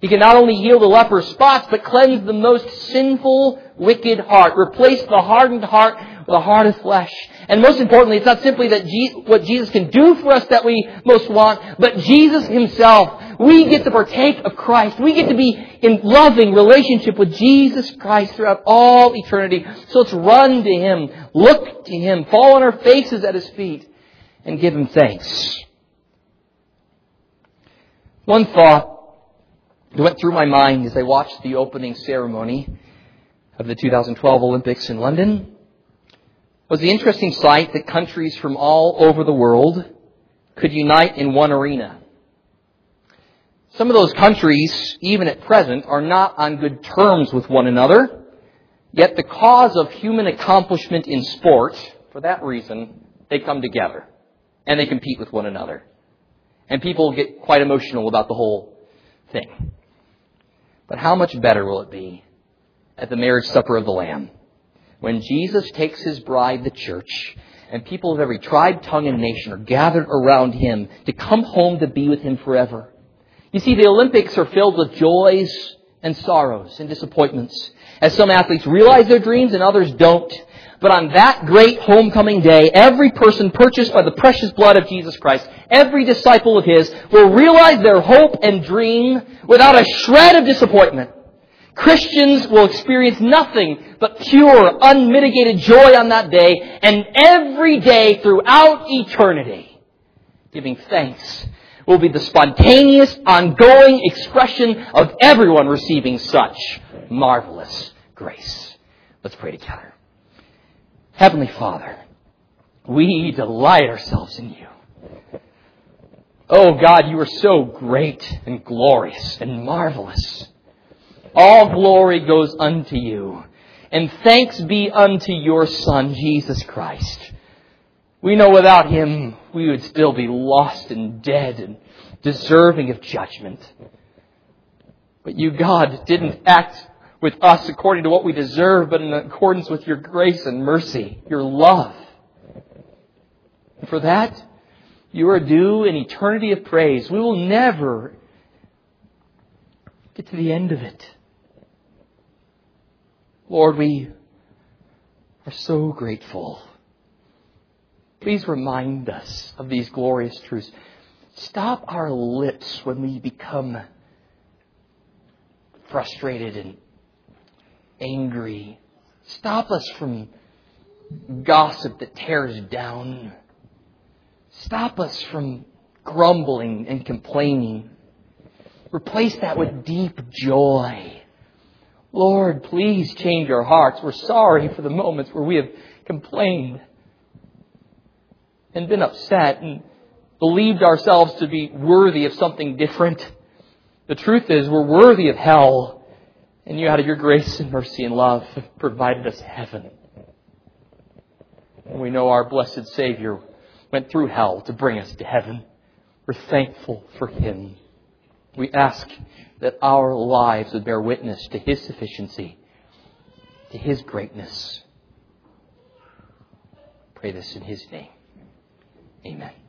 He can not only heal the leper's spots, but cleanse the most sinful, wicked heart. Replace the hardened heart with a heart of flesh. And most importantly, it's not simply that Je- what Jesus can do for us that we most want, but Jesus himself. We get to partake of Christ. We get to be in loving relationship with Jesus Christ throughout all eternity. So let's run to him, look to him, fall on our faces at his feet, and give him thanks. One thought that went through my mind as I watched the opening ceremony of the two thousand twelve Olympics in London was the interesting sight that countries from all over the world could unite in one arena. Some of those countries, even at present, are not on good terms with one another, yet the cause of human accomplishment in sport, for that reason, they come together and they compete with one another. And people get quite emotional about the whole thing. But how much better will it be at the marriage supper of the Lamb, when Jesus takes his bride, the church, and people of every tribe, tongue, and nation are gathered around him to come home to be with him forever. You see, the Olympics are filled with joys and sorrows and disappointments, as some athletes realize their dreams and others don't. But on that great homecoming day, every person purchased by the precious blood of Jesus Christ, every disciple of his, will realize their hope and dream without a shred of disappointment. Christians will experience nothing but pure, unmitigated joy on that day and every day throughout eternity. Giving thanks will be the spontaneous, ongoing expression of everyone receiving such marvelous grace. Let's pray together. Heavenly Father, we delight ourselves in you. Oh God, you are so great and glorious and marvelous. All glory goes unto you, and thanks be unto your Son, Jesus Christ. We know without him, we would still be lost and dead and deserving of judgment. But you, God, didn't act with us according to what we deserve, but in accordance with your grace and mercy, your love. And for that, you are due an eternity of praise. We will never get to the end of it. Lord, we are so grateful. Please remind us of these glorious truths. Stop our lips when we become frustrated and angry. Stop us from gossip that tears down. Stop us from grumbling and complaining. Replace that with deep joy. Lord, please change our hearts. We're sorry for the moments where we have complained and been upset and believed ourselves to be worthy of something different. The truth is, we're worthy of hell, and you, out of your grace and mercy and love, have provided us heaven. And we know our blessed Savior went through hell to bring us to heaven. We're thankful for him. We ask that our lives would bear witness to his sufficiency, to his greatness. Pray this in his name. Amen.